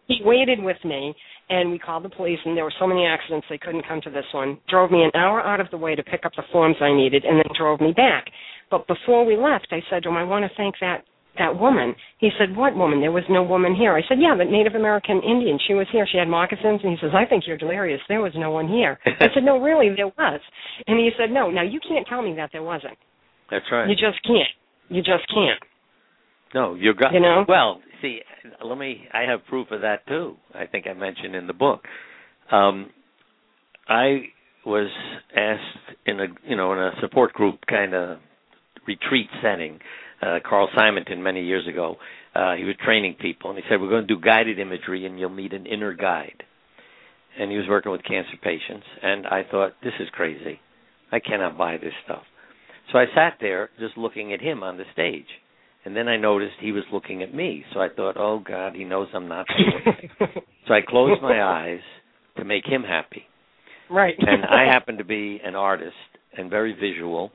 He waited with me, and we called the police, and there were so many accidents they couldn't come to this one. Drove me an hour out of the way to pick up the forms I needed, and then drove me back. But before we left, I said to him, I want to thank that, that woman. He said, what woman? There was no woman here. I said, yeah, the Native American Indian. She was here. She had moccasins. And he says, I think you're delirious. There was no one here. I said, no, really, there was. And he said, no, now you can't tell me that there wasn't. That's right. You just can't. You just can't. No, you're got. You know? Well, see, let me. I have proof of that too. I think I mentioned in the book. Um, I was asked in a you know in a support group kind of retreat setting. Uh, Carl Simonton many years ago. Uh, he was training people, and he said, "We're going to do guided imagery, and you'll meet an inner guide." And he was working with cancer patients, and I thought, "This is crazy. I cannot buy this stuff." So I sat there just looking at him on the stage. And then I noticed he was looking at me. So I thought, oh, God, he knows I'm not doing it. So I closed my eyes to make him happy. Right. And I happen to be an artist and very visual.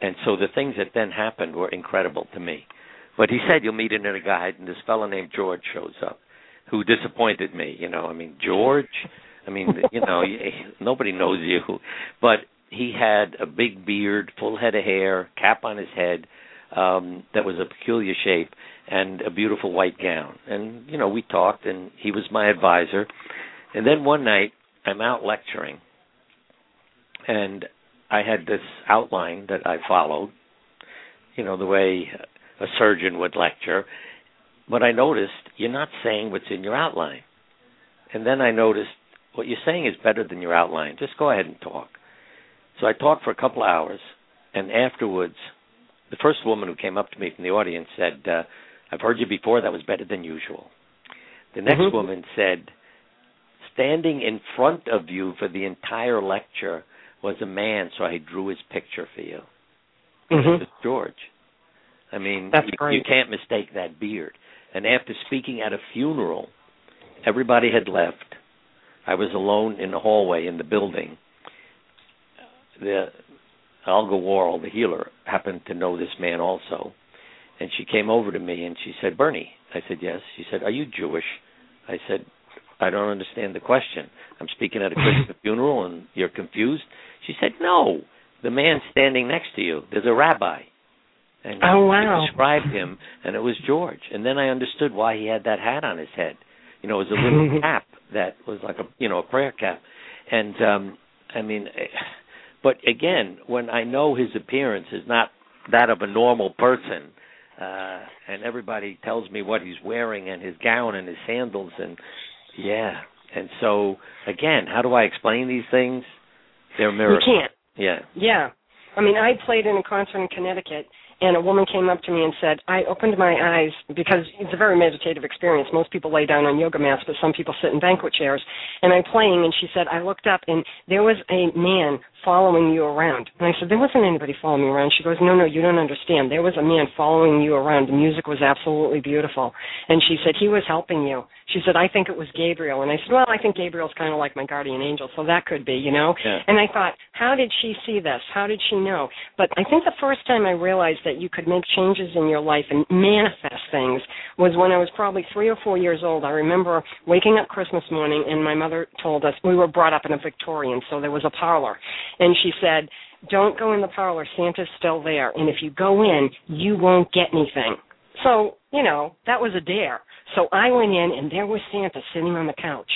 And so the things that then happened were incredible to me. But he said, you'll meet another guide, and this fellow named George shows up, who disappointed me. You know, I mean, George, I mean, you know, nobody knows you. But he had a big beard, full head of hair, cap on his head, Um, that was a peculiar shape, and a beautiful white gown. And, you know, we talked, and he was my advisor. And then one night, I'm out lecturing, and I had this outline that I followed, you know, the way a surgeon would lecture. But I noticed you're not saying what's in your outline. And then I noticed what you're saying is better than your outline. Just go ahead and talk. So I talked for a couple of hours, and afterwards, the first woman who came up to me from the audience said, uh, I've heard you before. That was better than usual. The next mm-hmm. woman said, Standing in front of you for the entire lecture was a man, so I drew his picture for you. Mm-hmm. This is George. I mean, you, you can't mistake that beard. And after speaking at a funeral, everybody had left. I was alone in the hallway in the building. The Olga Worrall, the healer, happened to know this man also. And she came over to me and she said, Bernie. I said, yes. She said, are you Jewish? I said, I don't understand the question. I'm speaking at a Christian funeral and you're confused? She said, no. The man standing next to you, there's a rabbi. And oh, wow. I described him, and it was George. And then I understood why he had that hat on his head. You know, it was a little cap that was like a, you know, a prayer cap. And, um, I mean, but again, when I know his appearance is not that of a normal person, uh, and everybody tells me what he's wearing and his gown and his sandals and, yeah. And so, again, how do I explain these things? They're miracles. You can't. Yeah. Yeah. I mean, I played in a concert in Connecticut, and a woman came up to me and said, I opened my eyes, because it's a very meditative experience. Most people lay down on yoga mats, but some people sit in banquet chairs. And I'm playing, and she said, I looked up, and there was a man following you around. And I said, there wasn't anybody following me around. She goes, no, no, you don't understand. There was a man following you around. The music was absolutely beautiful. And she said, he was helping you. She said, I think it was Gabriel. And I said, well, I think Gabriel's kind of like my guardian angel, so that could be, you know. Yeah. And I thought, how did she see this? How did she know? But I think the first time I realized that you could make changes in your life and manifest things was when I was probably three or four years old. I remember waking up Christmas morning, and my mother told us, we were brought up in a Victorian, so there was a parlor. And she said, don't go in the parlor, Santa's still there. And if you go in, you won't get anything. So, you know, that was a dare. So I went in, and there was Santa sitting on the couch.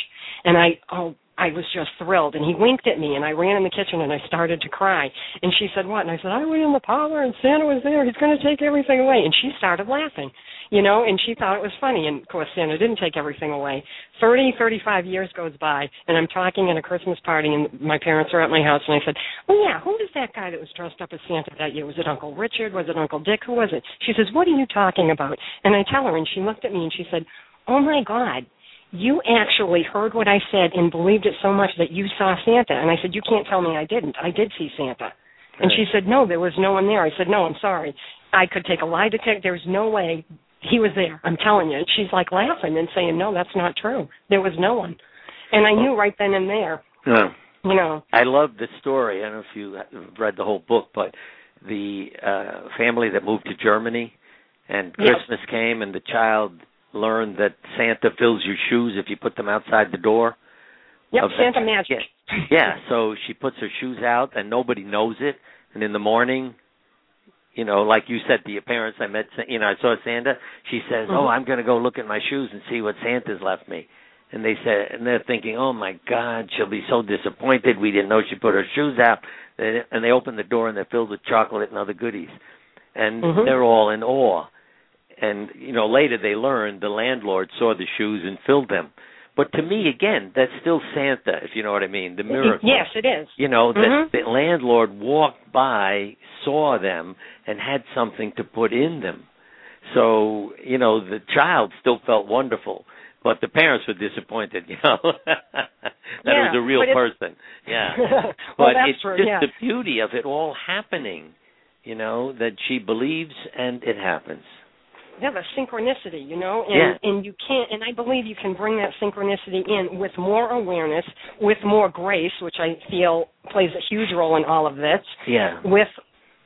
And I, oh, I was just thrilled, and he winked at me, and I ran in the kitchen, and I started to cry. And she said, what? And I said, I went in the parlor, and Santa was there. He's going to take everything away. And she started laughing, you know, and she thought it was funny. And, of course, Santa didn't take everything away. thirty, thirty-five years goes by, and I'm talking at a Christmas party, and my parents are at my house, and I said, oh, yeah, who was that guy that was dressed up as Santa that year? Was it Uncle Richard? Was it Uncle Dick? Who was it? She says, what are you talking about? And I tell her, and she looked at me, and she said, oh, my God. You actually heard what I said and believed it so much that you saw Santa. And I said, you can't tell me I didn't. I did see Santa. Right. And she said, no, there was no one there. I said, no, I'm sorry. I could take a lie detector. There was no way he was there. I'm telling you. And she's like laughing and saying, no, that's not true. There was no one. And I knew right then and there. Yeah. You know. I love the story. I don't know if you read the whole book, but the uh, family that moved to Germany and Christmas yep. came and the child learned that Santa fills your shoes if you put them outside the door. Yep, Santa magic. Yeah. yeah, so she puts her shoes out, and nobody knows it. And in the morning, you know, like you said to your parents, I met, you know, I saw Santa. She says, mm-hmm. oh, I'm going to go look at my shoes and see what Santa's left me. And they said, and they're thinking, oh, my God, she'll be so disappointed. We didn't know she put her shoes out. And they open the door, and they're filled with chocolate and other goodies. And mm-hmm. they're all in awe. And, you know, later they learned the landlord saw the shoes and filled them. But to me, again, that's still Santa, if you know what I mean, the miracle. Yes, it is. You know, mm-hmm. the, the landlord walked by, saw them, and had something to put in them. So, you know, the child still felt wonderful, but the parents were disappointed, you know, that yeah, it was a real person. Yeah. well, but that's it's true, just yeah. the beauty of it all happening, you know, that she believes and it happens. Yeah, the synchronicity, you know, and, yeah. and you can't, and I believe you can bring that synchronicity in with more awareness, with more grace, which I feel plays a huge role in all of this. Yeah. With,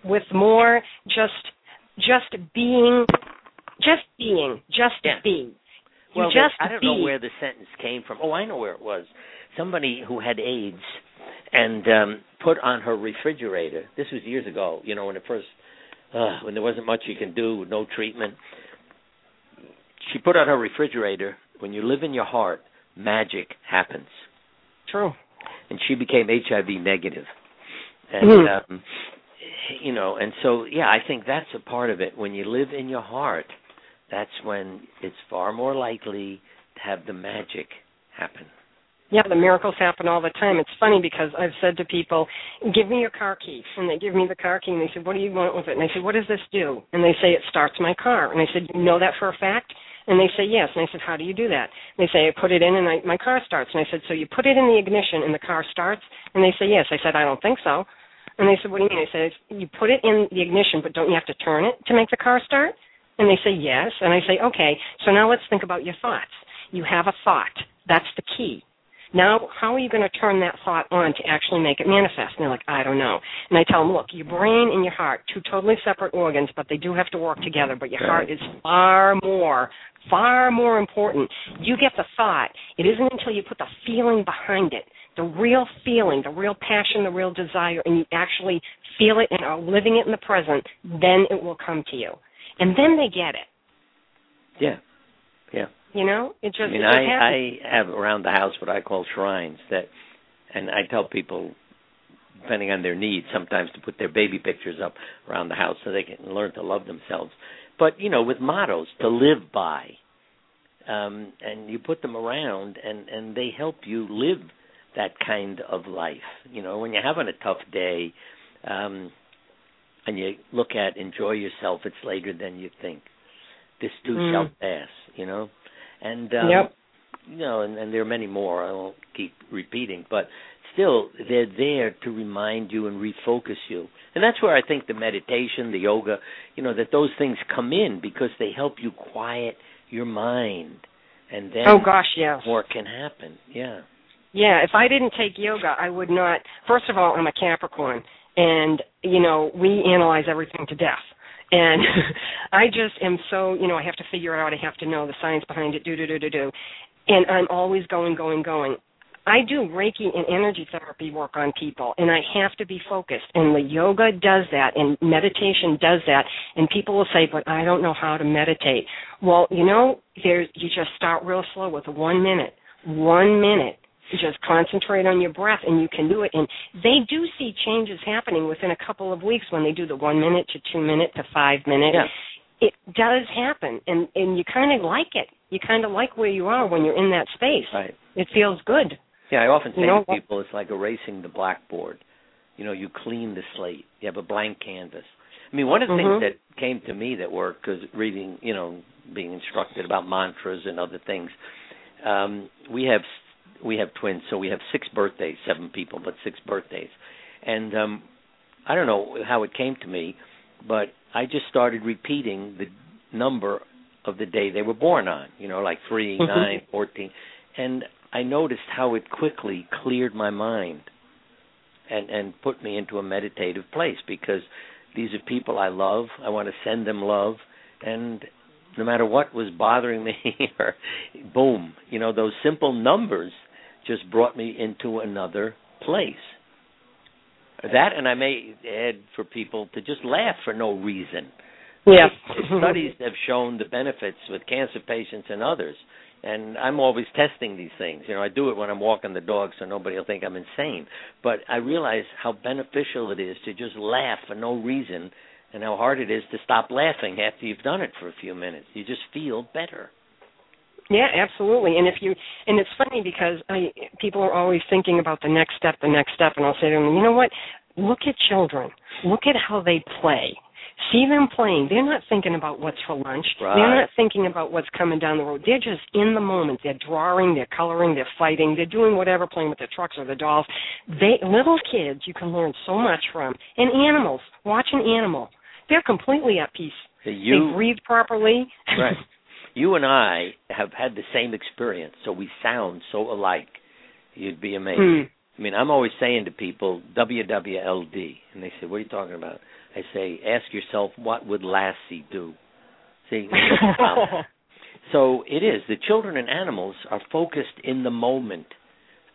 with more just, just being, just being, just yeah. being. Well, just I don't be. know where the sentence came from. Oh, I know where it was. Somebody who had AIDS and um, put on her refrigerator. This was years ago, you know, when it first. Uh, when there wasn't much you can do, no treatment. She put on her refrigerator, when you live in your heart, magic happens. True. And she became H I V negative. And, mm-hmm. um, you know, and so, yeah, I think that's a part of it. When you live in your heart, that's when it's far more likely to have the magic happen. Yeah, the miracles happen all the time. It's funny because I've said to people, give me your car key. And they give me the car key, and they said, what do you want with it? And I said, what does this do? And they say, it starts my car. And I said, you know that for a fact? And they say, yes. And I said, how do you do that? And they say, I put it in and I, my car starts. And I said, so you put it in the ignition and the car starts? And they say, yes. I said, I don't think so. And they said, what do you mean? I said, you put it in the ignition, but don't you have to turn it to make the car start? And they say, yes. And I say, okay, so now let's think about your thoughts. You have a thought. That's the key. Now, how are you going to turn that thought on to actually make it manifest? And they're like, I don't know. And I tell them, look, your brain and your heart, two totally separate organs, but they do have to work together. But your heart is far more, far more important. You get the thought. It isn't until you put the feeling behind it, the real feeling, the real passion, the real desire, and you actually feel it and are living it in the present, then it will come to you. And then they get it. Yeah, yeah. You know, it just, I mean, it just happens. I, I have around the house what I call shrines that, and I tell people, depending on their needs, sometimes to put their baby pictures up around the house so they can learn to love themselves. But, you know, with mottos to live by, um, and you put them around, and, and they help you live that kind of life. You know, when you're having a tough day um, and you look at enjoy yourself, it's later than you think. This too mm. shall pass, you know. And, um, yep. you know, and, and there are many more I won't keep repeating, but still they're there to remind you and refocus you. And that's where I think the meditation, the yoga, you know, that those things come in because they help you quiet your mind. And then oh, gosh, yes. more can happen. Yeah. Yeah. If I didn't take yoga, I would not. First of all, I'm a Capricorn, and, you know, we analyze everything to death. And I just am so, you know, I have to figure out, I have to know the science behind it, do, do, do, do, do. And I'm always going, going, going. I do Reiki and energy therapy work on people, and I have to be focused. And the yoga does that, and meditation does that. And people will say, but I don't know how to meditate. Well, you know, there's, you just start real slow with one minute, one minute. Just concentrate on your breath, and you can do it. And they do see changes happening within a couple of weeks when they do the one minute to two minute to five minute. Yeah. It does happen, and, and you kind of like it. You kind of like where you are when you're in that space. Right. It feels good. Yeah, I often say you know, to people it's like erasing the blackboard. You know, you clean the slate. You have a blank canvas. I mean, one of the mm-hmm. things that came to me that worked, because reading, you know, being instructed about mantras and other things, um, we have We have twins, so we have six birthdays, seven people, but six birthdays. And um, I don't know how it came to me, but I just started repeating the number of the day they were born on, you know, like three, mm-hmm. nine, fourteen. And I noticed how it quickly cleared my mind and, and put me into a meditative place because these are people I love. I want to send them love. And no matter what was bothering me, or boom, you know, those simple numbers just brought me into another place. That, and I may add for people to just laugh for no reason. Yeah. Studies have shown the benefits with cancer patients and others, and I'm always testing these things. You know, I do it when I'm walking the dog so nobody will think I'm insane, but I realize how beneficial it is to just laugh for no reason and how hard it is to stop laughing after you've done it for a few minutes. You just feel better. Yeah, absolutely. And if you, and it's funny because I, people are always thinking about the next step, the next step, and I'll say to them, you know what, look at children. Look at how they play. See them playing. They're not thinking about what's for lunch. Right. They're not thinking about what's coming down the road. They're just in the moment. They're drawing, they're coloring, they're fighting, they're doing whatever, playing with their trucks or their dolls. They, little kids you can learn so much from. And animals, watch an animal. They're completely at peace. So you, they breathe properly. Right. You and I have had the same experience, so we sound so alike. You'd be amazed. Mm. I mean, I'm always saying to people, W W L D, and they say, what are you talking about? I say, ask yourself, what would Lassie do? See? Wow. So it is. The children and animals are focused in the moment.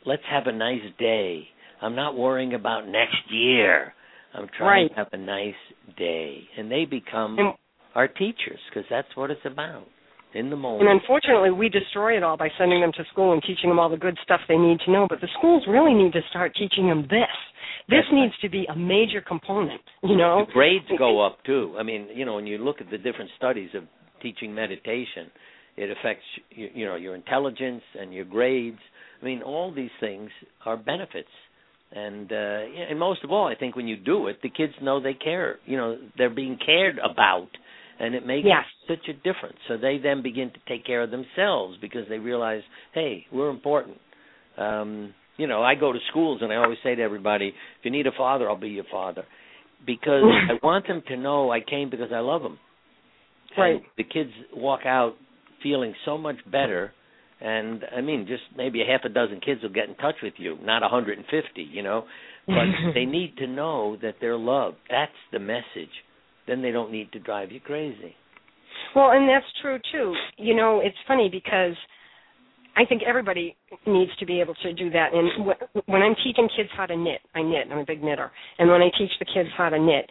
Let's have a nice day. I'm not worrying about next year. I'm trying right. to have a nice day. And they become and, our teachers because that's what it's about in the moment. And unfortunately, we destroy it all by sending them to school and teaching them all the good stuff they need to know. But the schools really need to start teaching them this. This that's needs right. to be a major component, you know. The grades go up, too. I mean, you know, when you look at the different studies of teaching meditation, it affects, you, you know, your intelligence and your grades. I mean, all these things are benefits. And uh, and most of all, I think when you do it, the kids know they care. You know, they're being cared about, And it makes yeah. such a difference. So they then begin to take care of themselves because they realize, hey, we're important. Um, you know, I go to schools and I always say to everybody, if you need a father, I'll be your father. Because I want them to know I came because I love them. Right. And the kids walk out feeling so much better. And, I mean, just maybe a half a dozen kids will get in touch with you, not one hundred fifty, you know. But they need to know that they're loved. That's the message. Then they don't need to drive you crazy. Well, and that's true, too. You know, it's funny because I think everybody needs to be able to do that. And when I'm teaching kids how to knit, I knit. I'm a big knitter. And when I teach the kids how to knit,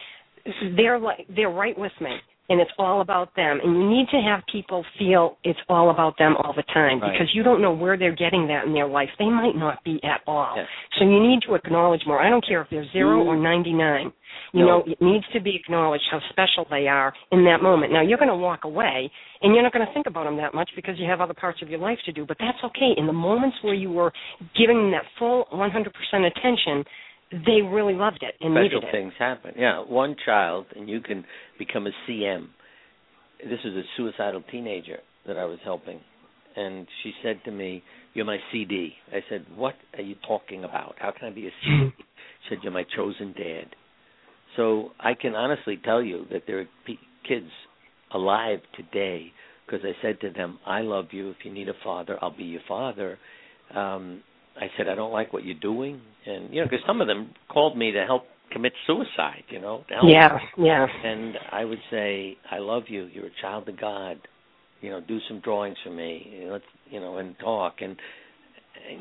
they're like, they're right with me. And it's all about them. And you need to have people feel it's all about them all the time right. because you don't know where they're getting that in their life. They might not be at all. Yes. So you need to acknowledge more. I don't care if they're zero mm. or ninety-nine. You no. know, it needs to be acknowledged how special they are in that moment. Now, you're going to walk away, and you're not going to think about them that much because you have other parts of your life to do. But that's okay. In the moments where you were giving that full one hundred percent attention, they really loved it and needed it. Special things happen. Yeah, one child, and you can become a C M. This was a suicidal teenager that I was helping, and she said to me, you're my C D. I said, what are you talking about? How can I be a C D? She said, you're my chosen dad. So I can honestly tell you that there are p- kids alive today because I said to them, I love you. If you need a father, I'll be your father. Um I said, I don't like what you're doing. And, you know, because some of them called me to help commit suicide, you know. To help yeah, them. yeah. And I would say, I love you. You're a child of God. You know, do some drawings for me, let's, you know, and talk. And,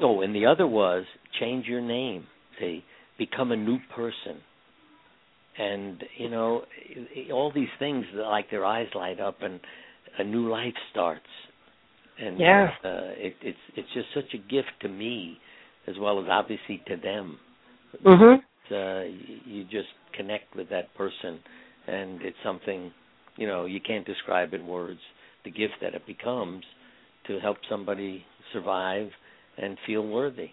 oh, and the other was change your name, see, become a new person. And, you know, all these things, like their eyes light up and a new life starts. And yeah. uh, it, it's it's just such a gift to me as well as obviously to them. Mm-hmm. But, uh, you just connect with that person, and it's something, you know, you can't describe in words the gift that it becomes to help somebody survive and feel worthy.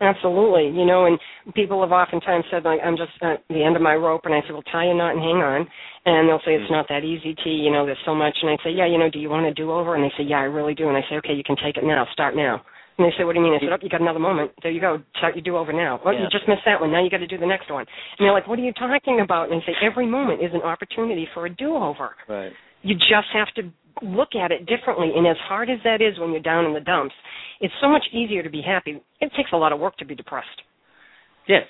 Absolutely. You know, and people have oftentimes said, like, I'm just at the end of my rope, and I say, well, tie a knot and hang on. And they'll say, it's not that easy, T, you know, there's so much. And I say, yeah, you know, do you want to do over? And they say, yeah, I really do. And I say, okay, you can take it now. Start now. And they say, what do you mean? I said, oh, you got another moment. There you go. Start your do-over now. Oh, yeah. You just missed that one. Now you got to do the next one. And they're like, what are you talking about? And I say, every moment is an opportunity for a do-over. Right. You just have to look at it differently. And as hard as that is when you're down in the dumps, it's so much easier to be happy. It takes a lot of work to be depressed. Yes.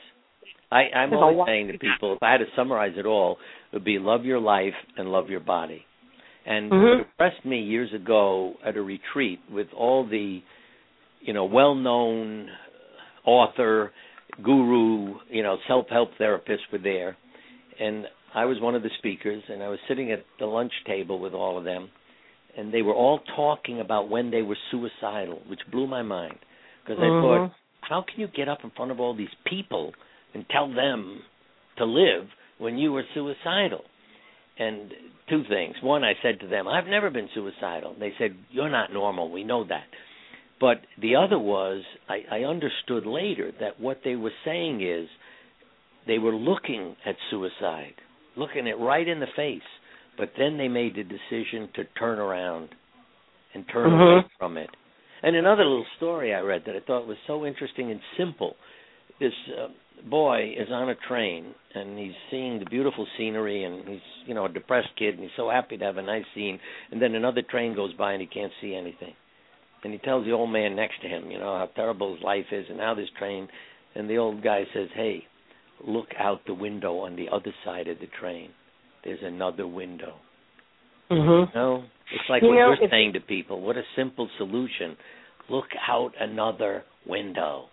I, I'm There's always saying to people, if I had to summarize it all, it would be love your life and love your body. And mm-hmm. it impressed me years ago at a retreat with all the, you know, well-known author, guru, you know, self-help therapists were there. And I was one of the speakers, and I was sitting at the lunch table with all of them. And they were all talking about when they were suicidal, which blew my mind. Because mm-hmm. I thought, how can you get up in front of all these people and tell them to live when you were suicidal? And two things. One, I said to them, I've never been suicidal. They said, you're not normal. We know that. But the other was, I, I understood later that what they were saying is they were looking at suicide, looking it right in the face. But then they made the decision to turn around and turn mm-hmm. away from it. And another little story I read that I thought was so interesting and simple. This uh, boy is on a train, and he's seeing the beautiful scenery, and he's, you know, a depressed kid, and he's so happy to have a nice scene. And then another train goes by, and he can't see anything. And he tells the old man next to him, you know, how terrible his life is, and now this train. And the old guy says, hey, look out the window on the other side of the train. There's another window. Mm-hmm. You know, it's like you what know, you're saying to people. What a simple solution. Look out another window.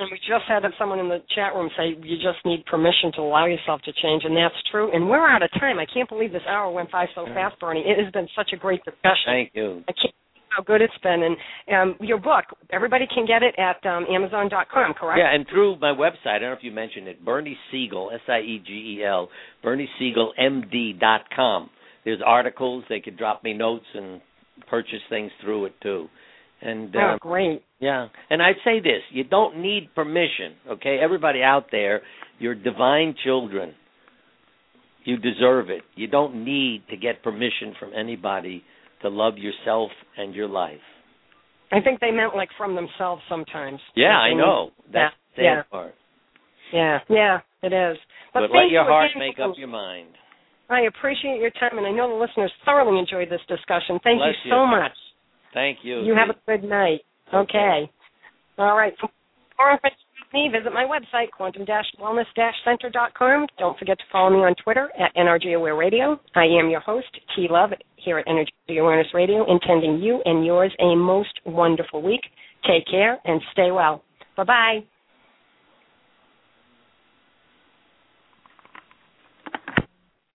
And we just had someone in the chat room say you just need permission to allow yourself to change, and that's true. And we're out of time. I can't believe this hour went by so fast, Bernie. It has been such a great discussion. Thank you. I can't how good it's been. And um, your book, everybody can get it at um, Amazon dot com, correct? Yeah, and through my website, I don't know if you mentioned it, Bernie Siegel, S I E G E L, Bernie Siegel M D dot com. There's articles. They could drop me notes and purchase things through it, too. And, oh, um, great. Yeah, and I'd say this. You don't need permission, okay? Everybody out there, you're divine children. You deserve it. You don't need to get permission from anybody to love yourself and your life. I think they meant like from themselves sometimes. Yeah, I know. That's the sad part. Yeah, yeah, it is. But, but let your heart make up your mind. I appreciate your time, and I know the listeners thoroughly enjoyed this discussion. Thank you so much. Thank you. You have a good night. Okay. All right. For more information with me, visit my website, quantum dash wellness dash center dot com. Don't forget to follow me on Twitter at N R G Aware Radio. I am your host, T. Love, here at Energy Awareness Radio, intending you and yours a most wonderful week. Take care and stay well. Bye-bye.